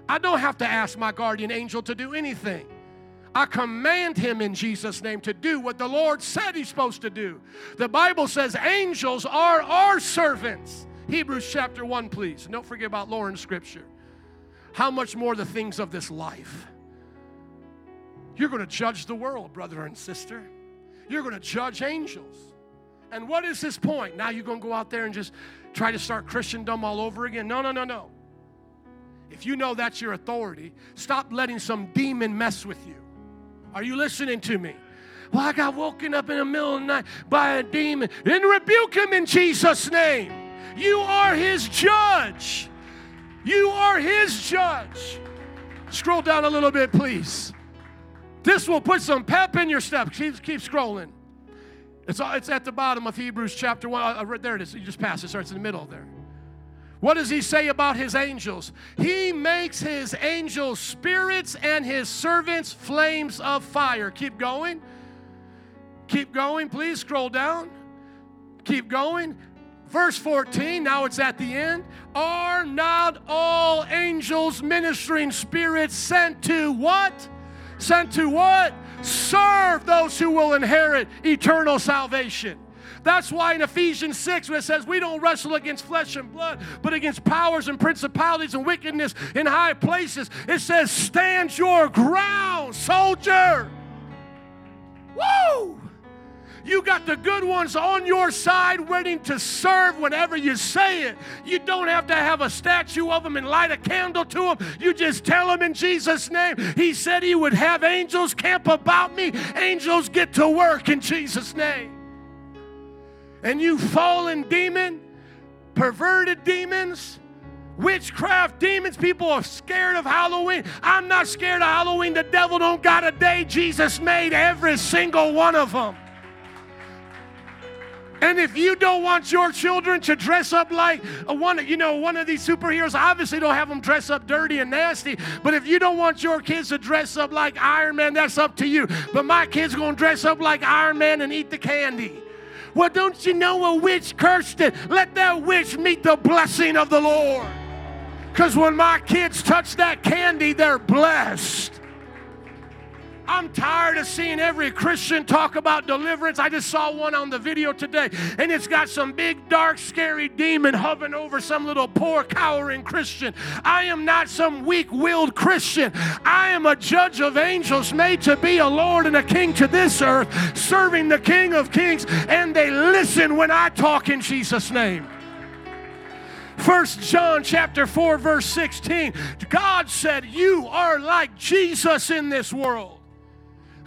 I don't have to ask my guardian angel to do anything. I command him in Jesus' name to do what the Lord said he's supposed to do. The Bible says angels are our servants. Hebrews chapter one, please. Don't forget about Lauren's scripture. How much more the things of this life. You're going to judge the world, brother and sister. You're going to judge angels. And what is his point? Now you're going to go out there and just try to start Christendom all over again? No, no, no, no. If you know that's your authority, stop letting some demon mess with you. Are you listening to me? Well, I got woken up in the middle of the night by a demon. Then rebuke him in Jesus' name. You are his judge. You are his judge. Scroll down a little bit, please. This will put some pep in your step. Keep, keep scrolling. It's, it's at the bottom of Hebrews chapter one. Uh, there it is. You just pass it. It's in the middle there. What does he say about his angels? He makes his angels spirits and his servants flames of fire. Keep going. Keep going. Please scroll down. Keep going. Verse fourteen, now it's at the end. Are not all angels ministering spirits sent to what? Sent to what? Serve those who will inherit eternal salvation. That's why in Ephesians six, where it says we don't wrestle against flesh and blood, but against powers and principalities and wickedness in high places, it says stand your ground, soldier. Woo! You got the good ones on your side waiting to serve whenever you say it. You don't have to have a statue of them and light a candle to them. You just tell them in Jesus' name. He said he would have angels camp about me. Angels, get to work in Jesus' name. And you fallen demon, perverted demons, witchcraft demons. People are scared of Halloween. I'm not scared of Halloween. The devil don't got a day. Jesus made every single one of them. And if you don't want your children to dress up like one, you know, one of these superheroes, obviously don't have them dress up dirty and nasty. But if you don't want your kids to dress up like Iron Man, that's up to you. But my kids are gonna dress up like Iron Man and eat the candy. Well, don't you know a witch cursed it? Let that witch meet the blessing of the Lord. Because when my kids touch that candy, they're blessed. I'm tired of seeing every Christian talk about deliverance. I just saw one on the video today, and it's got some big, dark, scary demon hovering over some little poor, cowering Christian. I am not some weak-willed Christian. I am a judge of angels made to be a Lord and a King to this earth, serving the King of Kings, and they listen when I talk in Jesus' name. First John chapter four, verse sixteen, God said, you are like Jesus in this world.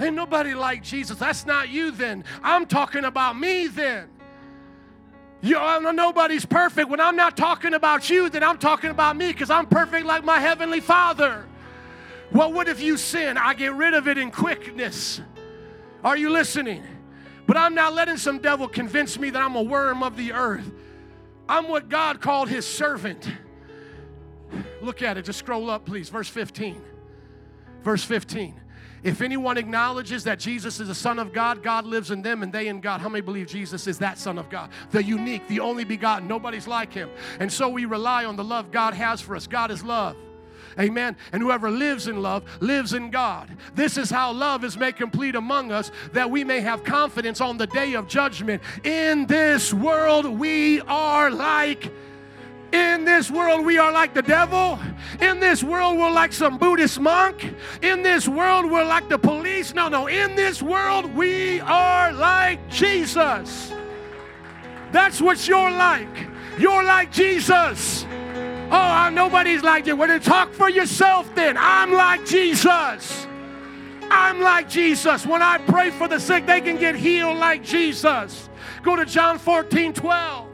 Ain't nobody like Jesus. That's not you then. I'm talking about me then. You know, nobody's perfect. When I'm not talking about you, then I'm talking about me, because I'm perfect like my Heavenly Father. Well, what if you sin? I get rid of it in quickness. Are you listening? But I'm not letting some devil convince me that I'm a worm of the earth. I'm what God called his servant. Look at it. Just scroll up, please. Verse fifteen. Verse fifteen. If anyone acknowledges that Jesus is the Son of God, God lives in them and they in God. How many believe Jesus is that Son of God? The unique, the only begotten. Nobody's like him. And so we rely on the love God has for us. God is love. Amen. And whoever lives in love lives in God. This is how love is made complete among us, that we may have confidence on the day of judgment. In this world we are like In this world, we are like the devil. In this world, we're like some Buddhist monk. In this world, we're like the police. No, no. In this world, we are like Jesus. That's what you're like. You're like Jesus. Oh, nobody's like you. Well, then talk for yourself then. I'm like Jesus. I'm like Jesus. When I pray for the sick, they can get healed like Jesus. Go to John fourteen, twelve.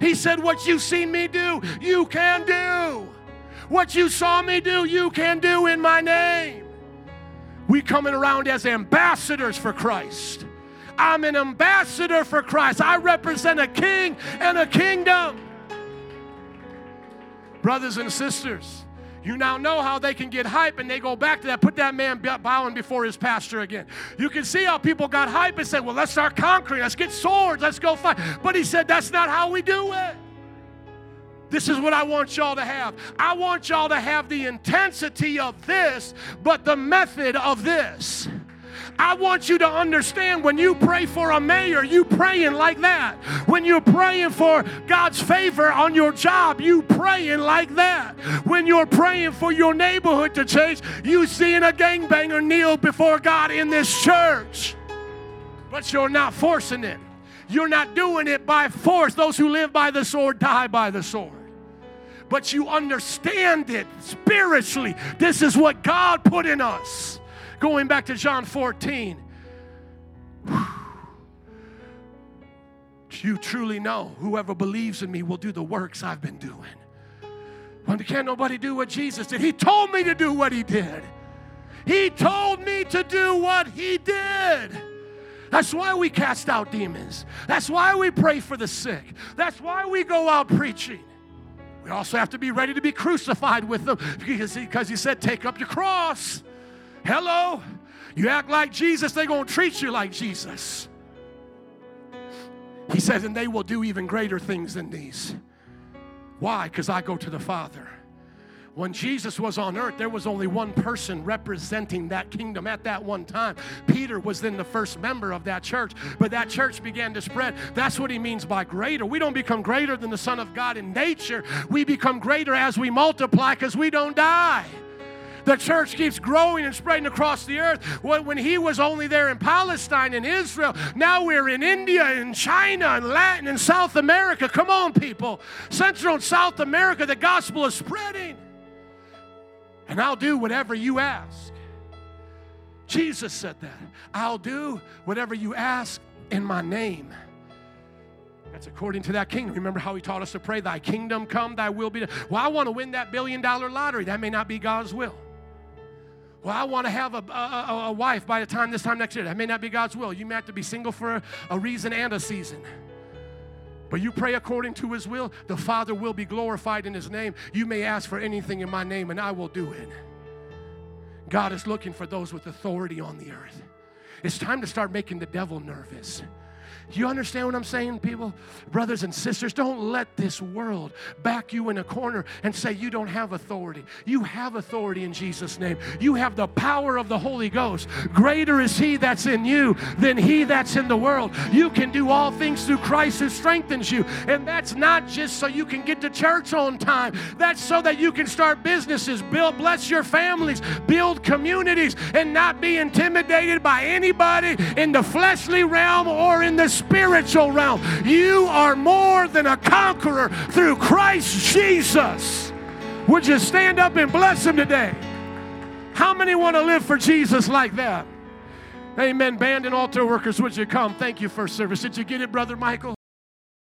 He said, what you see me do, you can do. What you saw me do, you can do in my name. We coming around as ambassadors for Christ. I'm an ambassador for Christ. I represent a king and a kingdom. Brothers and sisters, you now know how they can get hype and they go back to that, put that man bowing before his pastor again. You can see how people got hype and said, well, let's start conquering. Let's get swords. Let's go fight. But he said, that's not how we do it. This is what I want y'all to have. I want y'all to have the intensity of this, but the method of this. I want you to understand when you pray for a mayor, you praying like that. When you're praying for God's favor on your job, you praying like that. When you're praying for your neighborhood to change, you seeing a gangbanger kneel before God in this church. But you're not forcing it. You're not doing it by force. Those who live by the sword die by the sword. But you understand it spiritually. This is what God put in us. Going back to John fourteen, whew, you truly know whoever believes in me will do the works I've been doing. Well, can't nobody do what Jesus did? He told me to do what he did. He told me to do what he did. That's why we cast out demons. That's why we pray for the sick. That's why we go out preaching. We also have to be ready to be crucified with them, because he, because he said, take up your cross. Hello? You act like Jesus, they're going to treat you like Jesus. He says, and they will do even greater things than these. Why? Because I go to the Father. When Jesus was on earth, there was only one person representing that kingdom at that one time. Peter was then the first member of that church, but that church began to spread. That's what he means by greater. We don't become greater than the Son of God in nature. We become greater as we multiply, because we don't die. The church keeps growing and spreading across the earth. When he was only there in Palestine and Israel, now we're in India and China and Latin and South America. Come on, people. Central and South America, the gospel is spreading. And I'll do whatever you ask. Jesus said that. I'll do whatever you ask in my name. That's according to that kingdom. Remember how he taught us to pray, thy kingdom come, thy will be done. Well, I want to win that billion dollar lottery. That may not be God's will. Well, I want to have a, a, a wife by the time this time next year. That may not be God's will. You may have to be single for a, a reason and a season. But you pray according to his will, the Father will be glorified in his name. You may ask for anything in my name and I will do it. God is looking for those with authority on the earth. It's time to start making the devil nervous. Do you understand what I'm saying, people? Brothers and sisters, don't let this world back you in a corner and say you don't have authority. You have authority in Jesus' name. You have the power of the Holy Ghost. Greater is he that's in you than he that's in the world. You can do all things through Christ who strengthens you. And that's not just so you can get to church on time. That's so that you can start businesses, build, bless your families, build communities, and not be intimidated by anybody in the fleshly realm or in the spiritual realm. You are more than a conqueror through Christ Jesus. Would you stand up and bless him today? How many want to live for Jesus like that? Amen. Band and altar workers, would you come? Thank you for service. Did you get it, Brother Michael?